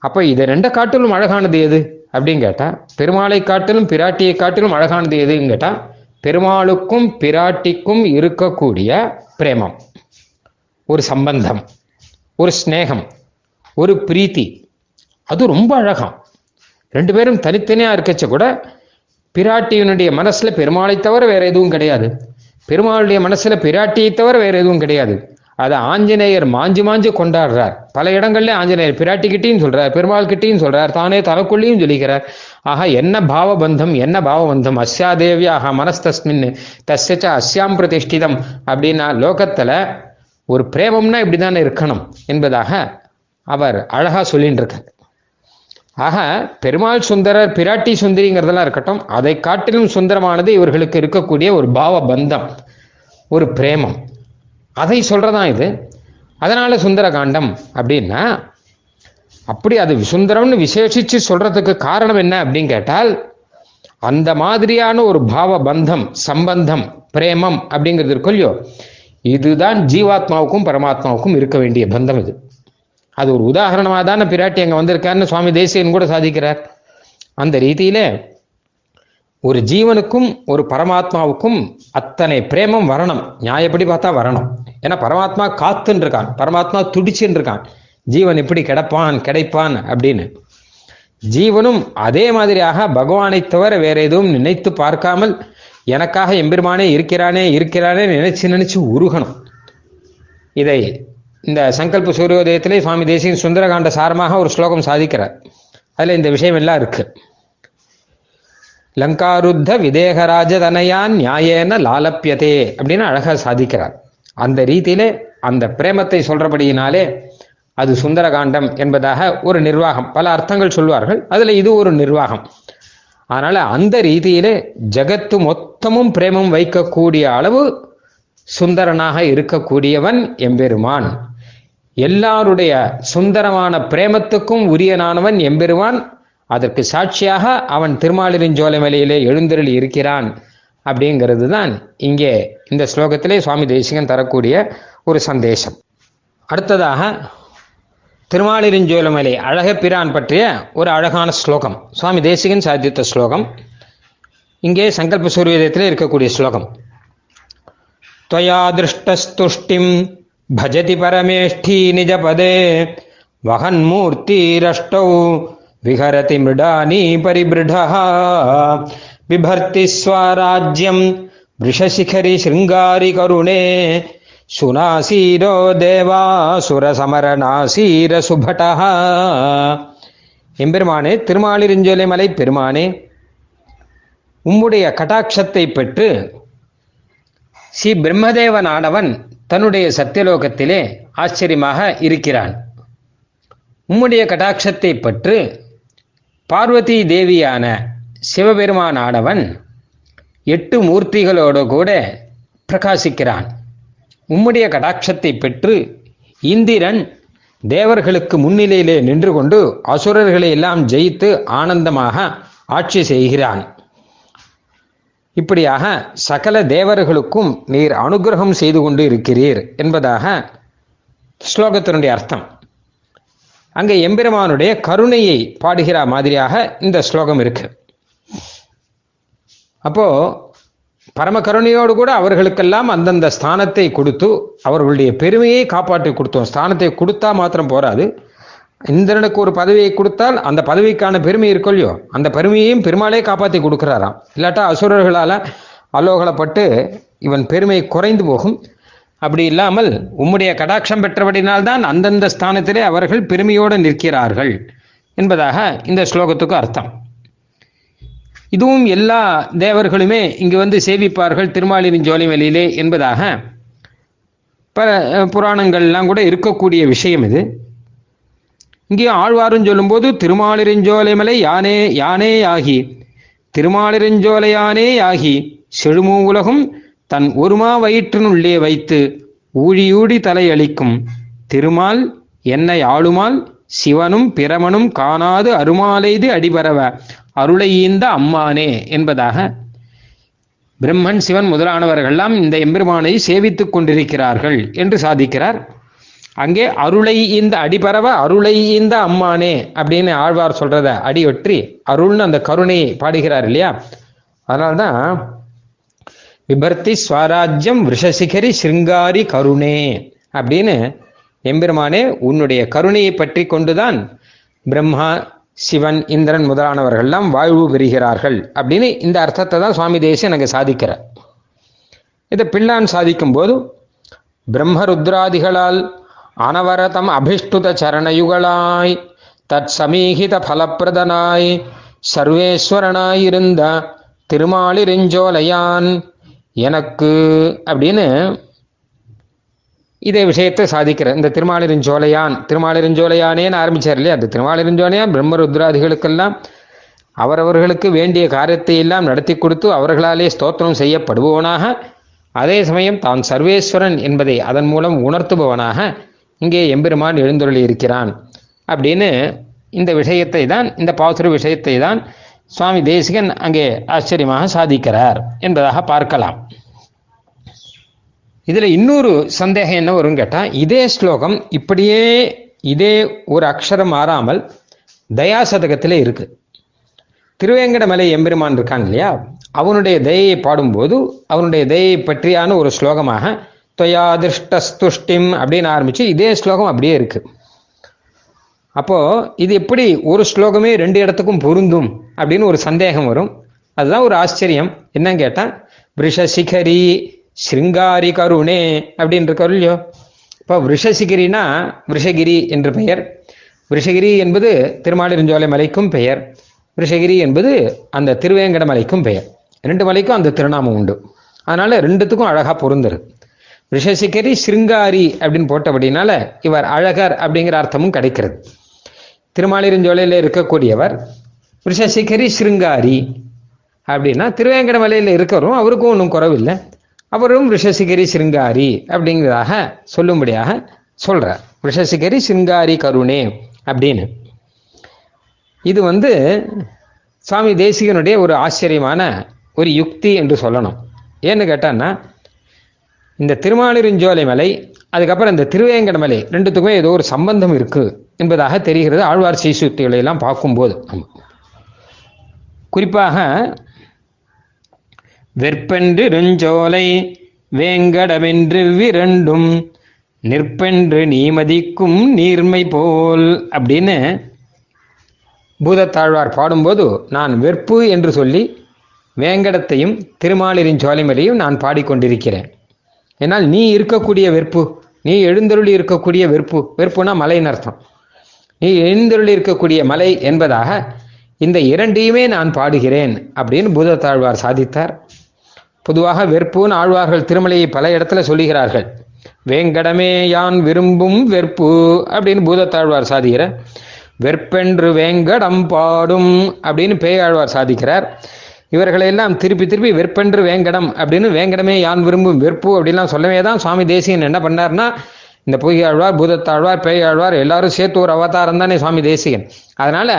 அப்போ இதை ரெண்டை காட்டிலும் அழகானது எது அப்படின்னு கேட்டால், பெருமாளை காட்டிலும் பிராட்டியை காட்டிலும் அழகானது எதுன்னு கேட்டால், பெருமாளுக்கும் பிராட்டிக்கும் இருக்கக்கூடிய பிரேமம், ஒரு சம்பந்தம், ஒரு ஸ்நேகம், ஒரு பிரீத்தி, அது ரொம்ப அழகாம். ரெண்டு பேரும் தனித்தனியாக இருக்கச்ச கூட பிராட்டியினுடைய மனசில் பெருமாளை தவிர வேறு எதுவும் கிடையாது, பெருமாளுடைய மனசில் பிராட்டியை தவிர வேறு எதுவும் கிடையாது. அதை ஆஞ்சநேயர் மாஞ்சு மாஞ்சு கொண்டாடுறார். பல இடங்கள்ல ஆஞ்சநேயர் பிராட்டிக்கிட்டையும் சொல்றார், பெருமாள் கிட்டையும் சொல்றார், தானே தனக்குள்ளையும் சொல்லிக்கிறார். ஆக என்ன பாவபந்தம், என்ன பாவபந்தம். அஸ்யா தேவியாக மனஸ்தஸ்மின் தஸ்யச்ச அஸ்யாம் பிரதிஷ்டிதம் அப்படின்னா லோகத்துல ஒரு பிரேமம்னா இப்படிதானே இருக்கணும் என்பதாக அவர் அழகா சொல்லிட்டு இருக்கார். ஆக பெருமாள் சுந்தரர், பிராட்டி சுந்தரிங்கிறதெல்லாம் இருக்கட்டும், அதை காட்டிலும் சுந்தரமானது இவர்களுக்கு இருக்கக்கூடிய ஒரு பாவபந்தம், ஒரு பிரேமம், அதை சொல்றதான் இது. அதனால சுந்தரகாண்டம் அப்படின்னா அப்படி அது சுந்தரம்னு விசேஷிச்சு சொல்றதுக்கு காரணம் என்ன அப்படின்னு கேட்டால், அந்த மாதிரியான ஒரு பாவ பந்தம், சம்பந்தம், பிரேமம் அப்படிங்கிறது இருக்கோ, இதுதான் ஜீவாத்மாவுக்கும் பரமாத்மாவுக்கும் இருக்க வேண்டிய பந்தம். இது அது ஒரு உதாரணமாக தானே பிராட்டி அங்கே வந்திருக்காருன்னு சுவாமி தேசிகன் கூட சாதிக்கிறார். அந்த ரீதியில ஒரு ஜீவனுக்கும் ஒரு பரமாத்மாவுக்கும் அத்தனை பிரேமம் வரணும். நியாயப்படி பார்த்தா வரணும். ஏன்னா பரமாத்மா காத்துன்னு இருக்கான், பரமாத்மா துடிச்சுன்னு இருக்கான், ஜீவன் இப்படி கிடப்பான் கிடைப்பான் அப்படின்னு. ஜீவனும் அதே மாதிரியாக பகவானை தவிர வேற எதுவும் நினைத்து பார்க்காமல் எனக்காக எம்பெருமானே இருக்கிறானே இருக்கிறானே நினைச்சு நினைச்சு உருகணும். இதை இந்த சங்கல்ப சூரியோதயத்திலே சுவாமி தேசிகன் சுந்தரகாண்ட சாரமாக ஒரு ஸ்லோகம் சாதிக்கிறார். அதில் இந்த விஷயம் எல்லாம் இருக்கு. லங்காருத்த விதேகராஜதனையான் நியாயேன லாலப்பியதே அப்படின்னு அழகாக சாதிக்கிறார். அந்த ரீதியிலே அந்த பிரேமத்தை சொல்றபடியினாலே அது சுந்தரகாண்டம் என்பதாக ஒரு நிர்வாகம், பல அர்த்தங்கள் சொல்வார்கள், அதில் இது ஒரு நிர்வாகம். அதனால அந்த ரீதியிலே ஜகத்து மொத்தமும் பிரேமம் வைக்கக்கூடிய அளவு சுந்தரனாக இருக்கக்கூடியவன் எம்பெருமான். எல்லாருடைய சுந்தரமான பிரேமத்துக்கும் உரியனானவன் எம்பெருமான். அதற்கு சாட்சியாக அவன் திருமாலிருஞ்சோலை மலையிலே எழுந்தருளி இருக்கிறான் அப்படிங்கிறது தான் இங்கே இந்த ஸ்லோகத்திலே சுவாமி தேசிகன் தரக்கூடிய ஒரு சந்தேசம். அடுத்ததாக திருமாலிருஞ்சோலை மலை அழகப்பிரான் பற்றிய ஒரு அழகான ஸ்லோகம், சுவாமி தேசிகன் சாதித்த ஸ்லோகம், இங்கே சங்கல்ப சூர்யோதயத்திலே இருக்கக்கூடிய ஸ்லோகம். त्वया दृष्टस्तुष्टिं भजति परमेष्ठी निजपदे वहन्मूर्तिरष्टौ विहरति मृडानी परिबृढः बिभर्ति स्वराज्यं वृषशिखरि शृंगारि करुणे सुनासीरो देवासुरसमरनासीर सुभटः. எம்பெருமானே, திருமாலிருஞ்சோலை மலை பெருமானே, உம்முடைய கடாட்சத்தை பெற்று ஸ்ரீ பிரம்மதேவனானவன் தன்னுடைய சத்தியலோகத்திலே ஆச்சரியமாக இருக்கிறான். உம்முடைய கடாட்சத்தை பற்று பார்வதி தேவியான சிவபெருமானானவன் 8 மூர்த்திகளோடு கூட பிரகாசிக்கிறான். உம்முடைய கடாட்சத்தை பெற்று இந்திரன் தேவர்களுக்கு முன்னிலையிலே நின்று கொண்டு அசுரர்களை எல்லாம் ஜெயித்து ஆனந்தமாக ஆட்சி செய்கிறான். இப்படியாக சகல தேவர்களுக்கும் நீர் அனுகிரகம் செய்து கொண்டு இருக்கிறீர் என்பதாக ஸ்லோகத்தினுடைய அர்த்தம். அங்கே எம்பெருமானுடைய கருணையை பாடுகிற மாதிரியாக இந்த ஸ்லோகம் இருக்கு. அப்போ பரம கருணையோடு கூட அவர்களுக்கெல்லாம் அந்தந்த ஸ்தானத்தை கொடுத்து அவர்களுடைய பெருமையை காப்பாற்றி கொடுத்தோம். ஸ்தானத்தை கொடுத்தா மாத்திரம் போராது, இந்திரனுக்கு ஒரு பதவியை கொடுத்தால் அந்த பதவிக்கான பெருமை இருக்கொல்லையோ, அந்த பெருமையையும் பெருமாளே காப்பாற்றி கொடுக்குறாராம். இல்லாட்டா அசுரர்களால் அலோகலப்பட்டு இவன் பெருமை குறைந்து போகும். அப்படி இல்லாமல் உம்முடைய கடாட்சம் பெற்றபடினால்தான் அந்தந்த ஸ்தானத்திலே அவர்கள் பெருமையோடு நிற்கிறார்கள் என்பதாக இந்த ஸ்லோகத்துக்கு அர்த்தம். இதுவும் எல்லா தேவர்களுமே இங்கு வந்து சேவிப்பார்கள் திருமாலிருஞ்சோலை மலையிலே என்பதாக புராணங்கள்லாம் கூட இருக்கக்கூடிய விஷயம் இது. இங்கே ஆழ்வாரும் சொல்லும்போது திருமாலிருஞ்சோலை மலை யானே யானே ஆகி திருமாலிருஞ்சோலையானே ஆகி செழுமூ உலகும் தன் ஒருமா வயிற்றினுள்ளே வைத்து ஊழியூடி தலையளிக்கும் திருமால் என்னை ஆளுமால் சிவனும் பிரமனும் காணாது அருமாலைது அடிபரவ அருளை ஈந்த அம்மானே என்பதாக பிரம்மன் சிவன் முதலானவர்கள்லாம் இந்த எம்பெருமானை சேவித்துக் கொண்டிருக்கிறார்கள் என்று சாதிக்கிறார். அங்கே அருளை இந்த அடிபரவ அருளை இந்த அம்மானே அப்படின்னு ஆழ்வார் சொல்றத அடியொற்றி அருள்னு அந்த கருணையை பாடுகிறார் இல்லையா. அதனால்தான் விபர்த்தி ஸ்வராஜ்யம் விருஷசிகரி சிங்காரி கருணே அப்படின்னு எம்பெருமானே உன்னுடைய கருணையை பற்றி கொண்டுதான் பிரம்மா சிவன் இந்திரன் முதலானவர்கள்லாம் வாழ்வு பெறுகிறார்கள் அப்படின்னு இந்த அர்த்தத்தை தான் சுவாமி தேசிகன் எனக்கு சாதிக்கிறார். இதை பிள்ளான் சாதிக்கும் போது பிரம்மருத்ராதிகளால் அனவரதம் அபிஷ்டுத சரணயுகளாய் தத் சமீகித பலப்பிரதனாய் சர்வேஸ்வரனாயிருந்த திருமாலிருஞ்சோலையான் எனக்கு அப்படின்னு இதே விஷயத்தை சாதிக்கிற இந்த திருமாலிருஞ்சோலையான் திருமாலிருஞ்சோலையானேன்னு ஆரம்பிச்சார் இல்லையா. அந்த திருமாலிருஞ்சோலையான் பிரம்மருத்ராதிகளுக்கெல்லாம் அவரவர்களுக்கு வேண்டிய காரியத்தை எல்லாம் நடத்தி கொடுத்து அவர்களாலே ஸ்தோத்திரம் செய்யப்படுபவனாக, அதே சமயம் தான் சர்வேஸ்வரன் என்பதை அதன் மூலம் உணர்த்துபவனாக இங்கே எம்பெருமான் எழுந்தருளி இருக்கிறான் அப்படின்னு இந்த விஷயத்தை தான், இந்த பாசுர விஷயத்தை தான் சுவாமி தேசிகன் அங்கே ஆச்சரியமாக சாதிக்கிறார் என்பதாக பார்க்கலாம். இதில் இன்னொரு சந்தேகம் என்ன வரும்னு கேட்டால், இதே ஸ்லோகம் இப்படியே இதே ஒரு அக்ஷரம் மாறாமல் தயாசதகத்திலே இருக்கு. திருவேங்கடமலை எம்பெருமான் இருக்காங்க இல்லையா, அவனுடைய தயையை பாடும்போது அவனுடைய தயையை பற்றியான ஒரு ஸ்லோகமாக தொயா திருஷ்டஸ்துஷ்டிம் அப்படின்னு ஆரம்பிச்சு இதே ஸ்லோகம் அப்படியே இருக்கு. அப்போ இது எப்படி ஒரு ஸ்லோகமே 2 இடத்துக்கும் பொருந்தும் அப்படின்னு ஒரு சந்தேகம் வரும். அதுதான் ஒரு ஆச்சரியம். என்னன்னு கேட்டா, விருஷசிகரி ஸ்ருங்காரி கருணே அப்படின்னு இருக்காரு இல்லையோ. இப்போ விருஷசிகரினா விருஷகிரி என்று பெயர். விருஷகிரி என்பது திருமாலிருஞ்சோலை மலைக்கும் பெயர், விருஷகிரி என்பது அந்த திருவேங்கட மலைக்கும் பெயர். 2 மலைக்கும் அந்த திருநாமம் உண்டு. அதனால 2த்துக்கும் அழகா பொருந்துரு. ரிஷசிகரி சிருங்காரி அப்படின்னு போட்டபடினால இவர் அழகர் அப்படிங்கிற அர்த்தமும் கிடைக்கிறது. திருமாலிருஞ்சோலையில் இருக்கக்கூடியவர் ரிஷசிகரி சிருங்காரி அப்படின்னா திருவேங்கட மலையில் இருக்கிறோம், அவருக்கும் ஒன்றும் குறவில்லை. அவரும் ரிஷசிகரி சிருங்காரி அப்படிங்கிறதாக சொல்லும்படியாக சொல்றார். ரிஷசிகரி சிருங்காரி கருணே அப்படின்னு. இது சுவாமி தேசிகனுடைய ஒரு ஆச்சரியமான ஒரு யுக்தி என்று சொல்லணும். ஏன்னு கேட்டான்னா, இந்த திருமாலிருஞ்சோலை மலை அதுக்கப்புறம் இந்த திருவேங்கட மலை ரெண்டுத்துக்குமே ஏதோ ஒரு சம்பந்தம் இருக்கு என்பதாக தெரிகிறது ஆழ்வார் சீசுக்திகளை எல்லாம் பார்க்கும்போது. குறிப்பாக வெற்பென்று ருஞ்சோலை வேங்கடமென்று விரண்டும் நிற்பென்று நீமதிக்கும் நீர்மை போல் அப்படின்னு பூதத்தாழ்வார் பாடும்போது, நான் வெற்பு என்று சொல்லி வேங்கடத்தையும் திருமாலிருஞ்சோலைமலையும் நான் பாடிக்கொண்டிருக்கிறேன். என்னால் நீ இருக்கக்கூடிய வெற்பு, நீ எழுந்தருளி இருக்கக்கூடிய வெற்பு, வெற்புனா மலைன்னு அர்த்தம், நீ எழுந்தருளி இருக்கக்கூடிய மலை என்பதாக இந்த இரண்டையுமே நான் பாடுகிறேன் அப்படின்னு பூதத்தாழ்வார் சாதித்தார். பொதுவாக வெற்புன்னு ஆழ்வார்கள் திருமலையை பல இடத்துல சொல்லுகிறார்கள். வேங்கடமே யான் விரும்பும் வெற்பு அப்படின்னு பூதத்தாழ்வார் சாதிக்கிற, வெற்பென்று வேங்கடம் பாடும் அப்படின்னு பேயாழ்வார் சாதிக்கிறார். இவர்களையெல்லாம் திருப்பி திருப்பி வெற்பென்று வேங்கடம் அப்படின்னு, வேங்கடமே யான் விரும்பும் வெற்பு அப்படின்லாம் சொல்லவே தான் சுவாமி தேசிகன் என்ன பண்ணார்னா, இந்த பொய்யாழ்வார் பூதத்தாழ்வார் பேயாழ்வார் எல்லாரும் சேர்த்து ஒரு அவதாரம் தானே சுவாமி தேசிகன். அதனால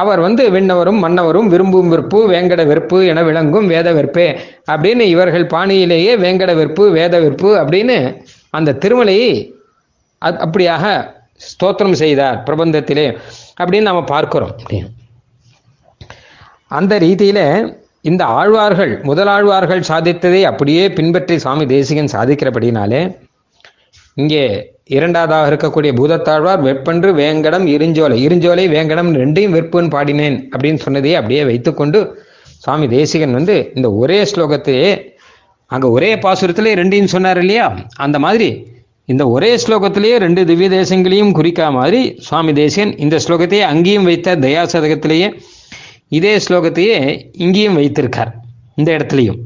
அவர் விண்ணவரும் மன்னவரும் விரும்பும் வெற்பு வேங்கட வெற்பு என விளங்கும் வேத வெற்பே அப்படின்னு இவர்கள் பாணியிலேயே வேங்கட வெற்பு வேத வெற்பு அப்படின்னு அந்த திருமலையை அப்படியாக ஸ்தோத்திரம் செய்தார் பிரபந்தத்திலே அப்படின்னு நாம் பார்க்கிறோம். அந்த ரீதியில இந்த ஆழ்வார்கள் முதலாழ்வார்கள் சாதித்ததை அப்படியே பின்பற்றி சுவாமி தேசிகன் சாதிக்கிறபடினாலே, இங்கே இரண்டாவதாக இருக்கக்கூடிய பூதத்தாழ்வார் வெற்பன்று வேங்கடம் இருஞ்சோலை வேங்கடம் ரெண்டையும் வெற்புன்னு பாடினேன் அப்படின்னு சொன்னதையே அப்படியே வைத்துக்கொண்டு சுவாமி தேசிகன் இந்த ஒரே ஸ்லோகத்திலேயே, அங்கே ஒரே பாசுரத்திலே ரெண்டையும் சொன்னார் இல்லையா, அந்த மாதிரி இந்த ஒரே ஸ்லோகத்திலேயே ரெண்டு திவ்ய தேசங்களையும் குறிக்கா மாதிரி சுவாமி தேசிகன் இந்த ஸ்லோகத்தையே அங்கேயும் வைத்த தயாசதகத்திலேயே இதே ஸ்லோகத்தையே இங்கேயும் வைத்திருக்கார். இந்த இடத்துலையும்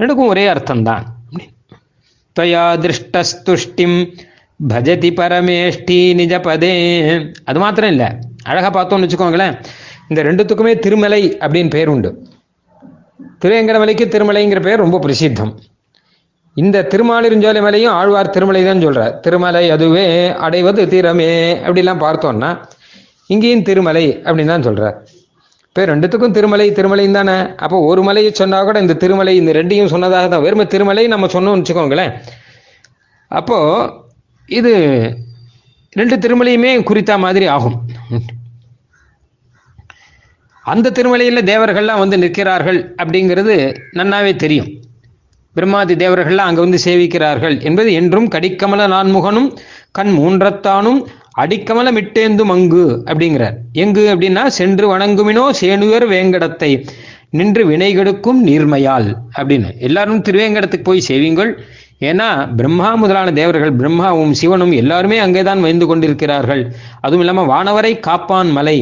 ரெண்டுக்கும் ஒரே அர்த்தம்தான். தயா திருஷ்டஸ்துஷ்டிம் பஜதி பரமேஷ்டி நிஜபதே. அது மாத்திரம் இல்லை, அழகாக பார்த்தோம்னு வச்சுக்கோங்களேன், இந்த ரெண்டுத்துக்குமே திருமலை அப்படின்னு பேர் உண்டு. திருவேங்கடமலைக்கு திருமலைங்கிற பேர் ரொம்ப பிரசித்தம். இந்த திருமாலிருஞ்சோலை மலையும் ஆழ்வார் திருமலை தான் சொல்கிறார். திருமலை அதுவே அடைவது தீரமே அப்படிலாம் பார்த்தோம்னா இங்கேயும் திருமலை அப்படின்னு தான் சொல்கிறார். இப்போ ரெண்டுத்துக்கும் திருமலை திருமலையும் தானே. அப்போ ஒரு மலையை சொன்னால் கூட இந்த திருமலை இந்த ரெண்டையும் சொன்னதாக தான், வெறுமை திருமலை நம்ம சொன்னோம்னு வச்சுக்கோங்களேன், அப்போது இது ரெண்டு திருமலையுமே குறித்த மாதிரி ஆகும். அந்த திருமலையில் தேவர்கள்லாம் நிற்கிறார்கள் அப்படிங்கிறது நன்னாவே தெரியும். பிரம்மாதி தேவர்கள்லாம் அங்கே சேவிக்கிறார்கள் என்பது என்றும் கடிக்கமல நான்முகனும் கண் மூன்றத்தானும் அடிக்கமல மிட்டேந்தும் அங்கு அப்படிங்கிறார். எங்கு அப்படின்னா, சென்று வணங்குமினோ சேனுயர் வேங்கடத்தை நின்று வினைகெடுக்கும் நீர்மையால் அப்படின்னு. எல்லாரும் திருவேங்கடத்துக்கு போய் சேவிங்கள், ஏன்னா பிரம்மா முதலான தேவர்கள், பிரம்மாவும் சிவனும் எல்லாருமே அங்கேதான் வைந்து கொண்டிருக்கிறார்கள். அதுவும் இல்லாமல் வானவரை காப்பான் மலை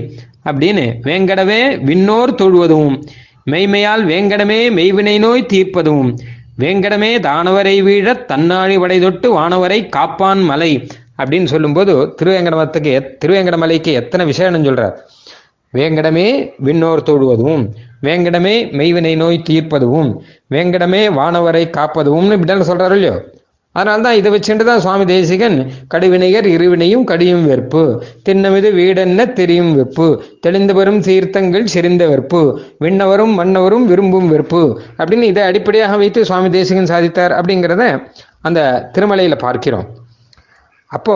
அப்படின்னு, வேங்கடவே விண்ணோர் தொழுவதும் மெய்மையால் வேங்கடமே மெய்வினை நோய் தீர்ப்பதும் வேங்கடமே தானவரை வீழ தன்னாழி வடை தொட்டு வானவரை காப்பான் மலை அப்படின்னு சொல்லும்போது திருவேங்கடமலைக்கு எத்தனை விஷயம் சொல்றார். வேங்கடமே விண்ணோர் தொழுவதும் வேங்கடமே மெய்வினை நோய் தீர்ப்பதும் வேங்கடமே வானவரை காப்பதும்னு இப்படின்னு சொல்றாரு இல்லையோ. அதனால்தான் இதை வச்சுட்டுதான் சுவாமி தேசிகன் கடுவினையர் இருவினையும் கடியும் வெற்பு தின்னமிது வீடென்ன தெரியும் வெப்பு தெளிந்து வரும் தீர்த்தங்கள் செறிந்த வெற்பு விண்ணவரும் மன்னவரும் விரும்பும் வெற்பு அப்படின்னு இதை அடிப்படையாக வைத்து சுவாமி தேசிகன் சாதித்தார் அப்படிங்கிறத அந்த திருமலையில பார்க்கிறோம். அப்போ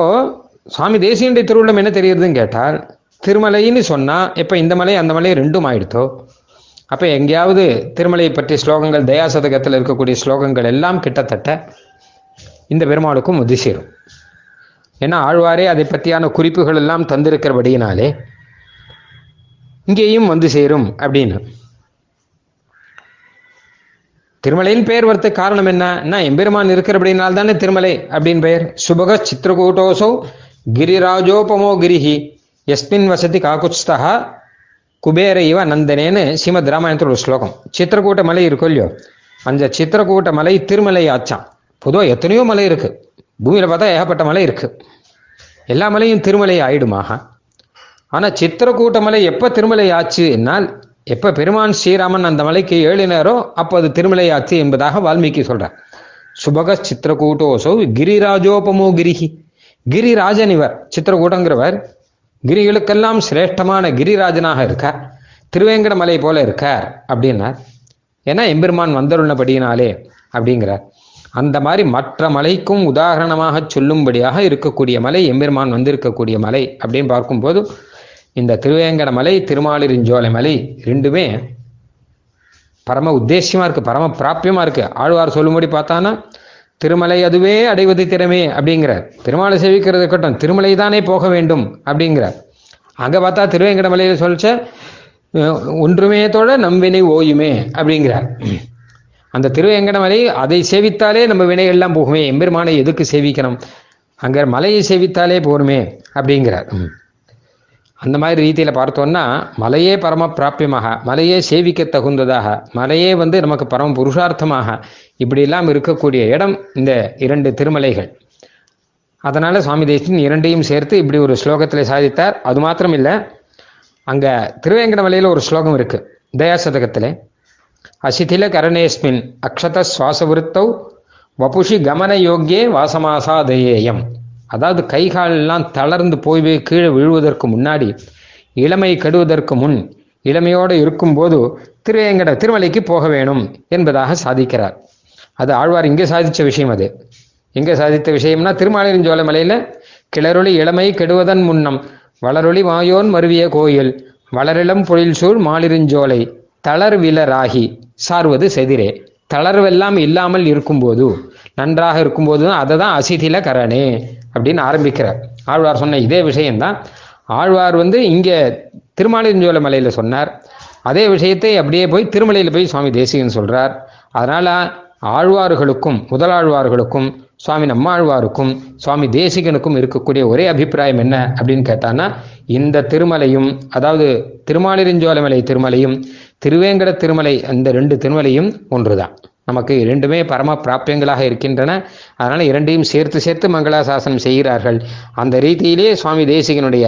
சுவாமி தேசிகனுடைய திருவுள்ளம் என்ன தெரியுதுன்னு கேட்டால், திருமலைன்னு சொன்னா இப்ப இந்த மலை அந்த மலை ரெண்டும் ஆயிடுத்தோ. அப்போ எங்கேயாவது திருமலையை பற்றிய ஸ்லோகங்கள் தயாசதகத்தில் இருக்கக்கூடிய ஸ்லோகங்கள் எல்லாம் கிட்டத்தட்ட இந்த பெருமாளுக்கும் ஒத்து சேரும். ஏன்னா ஆழ்வாரே அதை பற்றியான குறிப்புகள் எல்லாம் தந்திருக்கிறபடியினாலே இங்கேயும் சேரும் அப்படின்னு. திருமலையின் பெயர் வரத்து காரணம் என்னன்னா, எம்பெருமான் இருக்கிறபடினால்தானே திருமலை அப்படின்னு பெயர். சுபக சித்திரகூட்டோசோ கிரிராஜோபமோ கிரிஹி யஸ்மின் வசதி காக்குஸ்தகா குபேர இவ நந்தனேன்னு ஸ்ரீமத் ராமாயணத்தில் ஒரு ஸ்லோகம். சித்திரக்கூட்ட மலை இருக்கும் இல்லையோ, அந்த சித்திரக்கூட்ட மலை திருமலை ஆச்சான். பொதுவாக எத்தனையோ மலை இருக்கு பூமியில, பார்த்தா ஏகப்பட்ட மலை இருக்கு, எல்லா மலையும் திருமலை ஆயிடுமாக. ஆனால் சித்திரக்கூட்ட மலை எப்போ திருமலை ஆச்சு என்னால், எப்போ பெருமான் ஸ்ரீராமன் அந்த மலைக்கு ஏழினாரோ அப்போ அது திருமலை ஆச்சு என்பதாக வால்மீகி சொல்றார். சுபக சித்திரகூட்டோசோ கிரிராஜோபமோ கிரிஹி. கிரிராஜன் இவர், சித்திரகூட்டங்கிறவர் கிரிகளுக்கெல்லாம் சிரேஷ்டமான கிரிராஜனாக இருக்கார், திருவேங்கடமலை போல இருக்கார் அப்படின்னார். ஏன்னா எம்பெருமான் வந்தருள்னபடியினாலே அப்படிங்கிறார். அந்த மாதிரி மற்ற மலைக்கும் உதாரணமாக சொல்லும்படியாக இருக்கக்கூடிய மலை எம்பெருமான் வந்திருக்கக்கூடிய மலை அப்படின்னு பார்க்கும்போது இந்த திருவேங்கட மலை, திருமாலிருஞ்சோலை மலை ரெண்டுமே பரம உத்தேசியமா இருக்கு, பரம பிராபியமா இருக்கு. ஆழ்வார் சொல்லும்படி பார்த்தானா திருமலை அதுவே அடைவது திறமே அப்படிங்கிறார். திருமாலை சேவிக்கிறது இருக்கட்டும், திருமலை தானே போக வேண்டும் அப்படிங்கிறார். அங்க பார்த்தா திருவேங்கட மலையில சொல்லிச்ச ஒன்றுமே தோட நம்வினை ஓயுமே அப்படிங்கிறார். அந்த திருவேங்கடமலை அதை சேவித்தாலே நம்ம வினைகள்லாம் போகுமே, எம்பெருமானை எதுக்கு சேவிக்கணும், அங்கே மலையை சேவித்தாலே போருமே அப்படிங்கிறார். அந்த மாதிரி ரீதியில் பார்த்தோம்னா மலையே பரம பிராபியமாக, மலையே சேவிக்க தகுந்ததாக, மலையே நமக்கு பரம புருஷார்த்தமாக இப்படிலாம் இருக்கக்கூடிய இடம் இந்த இரண்டு திருமலைகள். அதனால் சுவாமி தேசிகன் இரண்டையும் சேர்த்து இப்படி ஒரு ஸ்லோகத்தில் சாதித்தார். அது மாத்திரம் இல்லை, அங்கே திருவேங்கடமலையில் ஒரு ஸ்லோகம் இருக்குது தயாசதகத்தில். அசிதில கரணேஸ்மின் அக்ஷத சுவாசவிருத்தௌ வபுஷி கமன யோக்கியே வாசமாசாதேயம். அதாவது கைகாலெல்லாம் தளர்ந்து போய் கீழே விழுவதற்கு முன்னாடி, இளமை கெடுவதற்கு முன், இளமையோடு இருக்கும்போது திருமலைக்கு போக வேணும் என்பதாக சாதிக்கிறார். அது ஆழ்வார் இங்கே சாதித்த விஷயம். அது எங்கே சாதித்த விஷயம்னா திருமாலிருஞ்சோலை மலையில் கிளரொளி இளமை கெடுவதன் முன்னம் வளரொளி மாயோன் மருவிய கோயில் வளரிளம் பொழில் சூழ் மாலிருஞ்சோலை தளர்விலராகி சார்வது செதிரே. தளர்வெல்லாம் இல்லாமல் இருக்கும்போது, நன்றாக இருக்கும்போது தான் அதை தான் அசிதில கரணே அப்படின்னு ஆரம்பிக்கிறார். ஆழ்வார் சொன்ன இதே விஷயம்தான் ஆழ்வார் இங்கே திருமாலிருஞ்சோலை மலையில் சொன்னார். அதே விஷயத்தை அப்படியே போய் திருமலையில் போய் சுவாமி தேசிகன் சொல்கிறார். அதனால் ஆழ்வார்களுக்கும் முதலாழ்வார்களுக்கும் சுவாமி நம்மாழ்வாருக்கும் சுவாமி தேசிகனுக்கும் இருக்கக்கூடிய ஒரே அபிப்பிராயம் என்ன அப்படின்னு கேட்டான்னா, இந்த திருமலையும், அதாவது திருமாலிருஞ்சோலைமலை திருமலையும் திருவேங்கட திருமலை, அந்த ரெண்டு திருமலையும் ஒன்றுதான். நமக்கு இரண்டுமே பரம பிராபியங்களாக இருக்கின்றன. அதனால் இரண்டையும் சேர்த்து சேர்த்து மங்களாசாசனம் செய்கிறார்கள். அந்த ரீதியிலே சுவாமி தேசிகனுடைய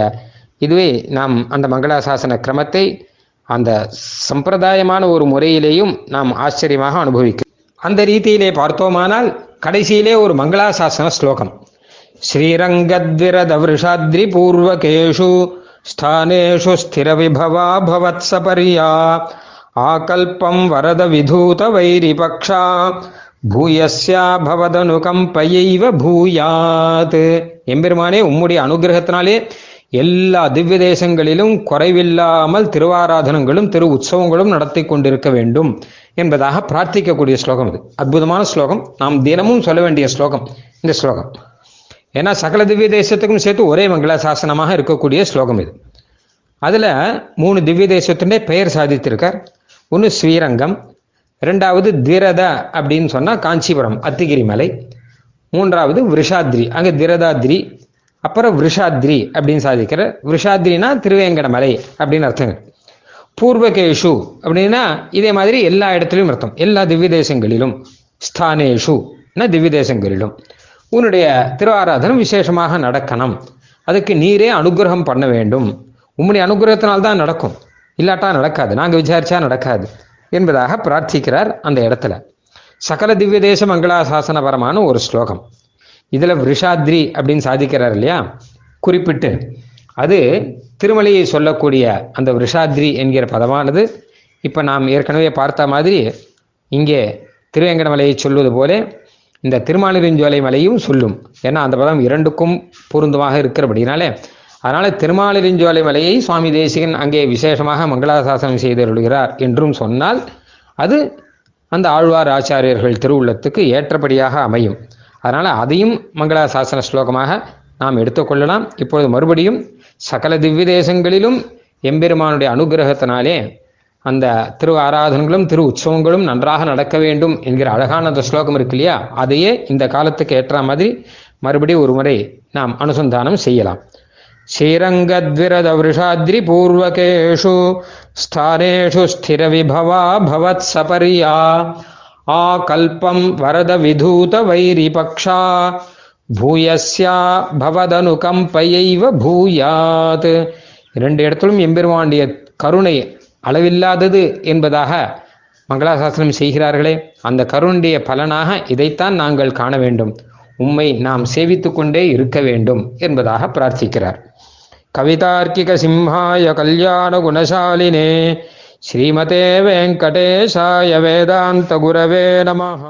இதுவே நாம் அந்த மங்களாசாசன கிரமத்தை அந்த சம்பிரதாயமான ஒரு முறையிலேயும் நாம் ஆச்சரியமாக அனுபவிக்கிறோம். அந்த ரீதியிலே பார்த்தோமானால் கடைசியிலே ஒரு மங்களாசாசன ஸ்லோகம். ஸ்ரீரங்கத்விரத விருஷாத்ரி பூர்வகேஷு ஸ்தானேஷு ஸ்திர விபவா பவத்சபரியா ஆகல்பம் வரத விதூத வைரிபக்ஷா பூயஸ்யா பவதனுகம்பையைவ பூயாத். எம்பெருமானே, உம்முடைய அனுகிரகத்தினாலே எல்லா திவ்ய தேசங்களிலும் குறைவில்லாமல் திருவாராதனங்களும் திரு உற்சவங்களும் நடத்தி கொண்டிருக்க வேண்டும் என்பதாக பிரார்த்திக்கக்கூடிய ஸ்லோகம் இது. அற்புதமான ஸ்லோகம், நாம் தினமும் சொல்ல வேண்டிய ஸ்லோகம் இந்த ஸ்லோகம். ஏன்னா சகல திவ்ய தேசத்துக்கும் சேர்த்து ஒரே மங்களாசாசனமாக இருக்கக்கூடிய ஸ்லோகம் இது. அதில் 3 திவ்ய தேசத்துடைய பெயர் சாதித்திருக்கார். ஒன்று ஸ்ரீரங்கம், ரெண்டாவது திரத அப்படின்னு சொன்னால் காஞ்சிபுரம் அத்திகிரி மலை, மூன்றாவது விருஷாத்ரி, அங்கே திரதாத்ரி, அப்புறம் விருஷாத்ரி அப்படின்னு சாதிக்கிறார். விருஷாத்ரினா திருவேங்கட மலை அப்படின்னு அர்த்தம். பூர்வகேஷு அப்படின்னா இதே மாதிரி எல்லா இடத்துலையும் அர்த்தம், எல்லா திவ்ய தேசங்களிலும். ஸ்தானேஷுனா திவ்ய தேசங்களிலும் உன்னுடைய திருவாராதனம் விசேஷமாக நடக்கணும், அதுக்கு நீரே அனுகிரகம் பண்ண வேண்டும், உம்முடைய அனுகிரகத்தினால்தான் நடக்கும், இல்லாட்டா நடக்காது, நாங்கள் விசாரிச்சா நடக்காது என்பதாக பிரார்த்திக்கிறார் அந்த இடத்துல. சகல திவ்ய தேச மங்களாசாசனபரமான ஒரு ஸ்லோகம். இதில் விருஷாத்ரி அப்படின்னு சாதிக்கிறார் இல்லையா, குறிப்பிட்டு அது திருமலையை சொல்லக்கூடிய அந்த விருஷாத்ரி என்கிற பதமானது. இப்போ நாம் ஏற்கனவே பார்த்த மாதிரி இங்கே திருவேங்கடமலையை சொல்வது போலே இந்த திருமாலிருஞ்சோலை மலையும் சொல்லும். ஏன்னா அந்த பதம் இரண்டுக்கும் பொருந்தமாக இருக்கிறபடினாலே, அதனால திருமாலிருஞ்சோலை மலையை சுவாமி தேசிகன் அங்கே விசேஷமாக மங்களாசாசனம் செய்தருள்கிறார் என்றும் சொன்னால் அது அந்த ஆழ்வார் ஆச்சாரியர்கள் திருவுள்ளத்துக்கு ஏற்றபடியாக அமையும். அதனால் அதையும் மங்களாசாசன ஸ்லோகமாக நாம் எடுத்துக்கொள்ளலாம். இப்பொழுது மறுபடியும் சகல திவ்ய தேசங்களிலும் எம்பெருமானுடைய அனுகிரகத்தினாலே அந்த திரு ஆராதனங்களும் திரு உற்சவங்களும் நன்றாக நடக்க வேண்டும் என்கிற அழகான அந்த ஸ்லோகம் இருக்கு இல்லையா, அதையே இந்த காலத்துக்கு ஏற்ற மாதிரி மறுபடியும் ஒரு முறை நாம் அனுசந்தானம் செய்யலாம். ஸ்ரீரங்கத்விரத விருஷாத்ரி பூர்வகேஷு ஸ்தானேஷு ஸ்திர விபவா பவத் சபரியா ஆகல்பம் வரத விதூத வைரிபக்ஷா பூயஸ்யா பவதனுகம்பையைவ பூயாத். இரண்டு இடத்திலும் எம்பெருமானுடைய கருணை அளவில்லாதது என்பதாக மங்களாசாசனம் செய்கிறார்களே, அந்த கருணையுடைய பலனாக இதைத்தான் நாங்கள் காண வேண்டும், உம்மை நாம் சேவித்து கொண்டே இருக்க வேண்டும் என்பதாக பிரார்த்திக்கிறார். கவிதார்க்கிக சிம்ஹாய கல்யாண குணசாலினே ஸ்ரீமதே வெங்கடேசாய வேதாந்த குரவே நமஹ.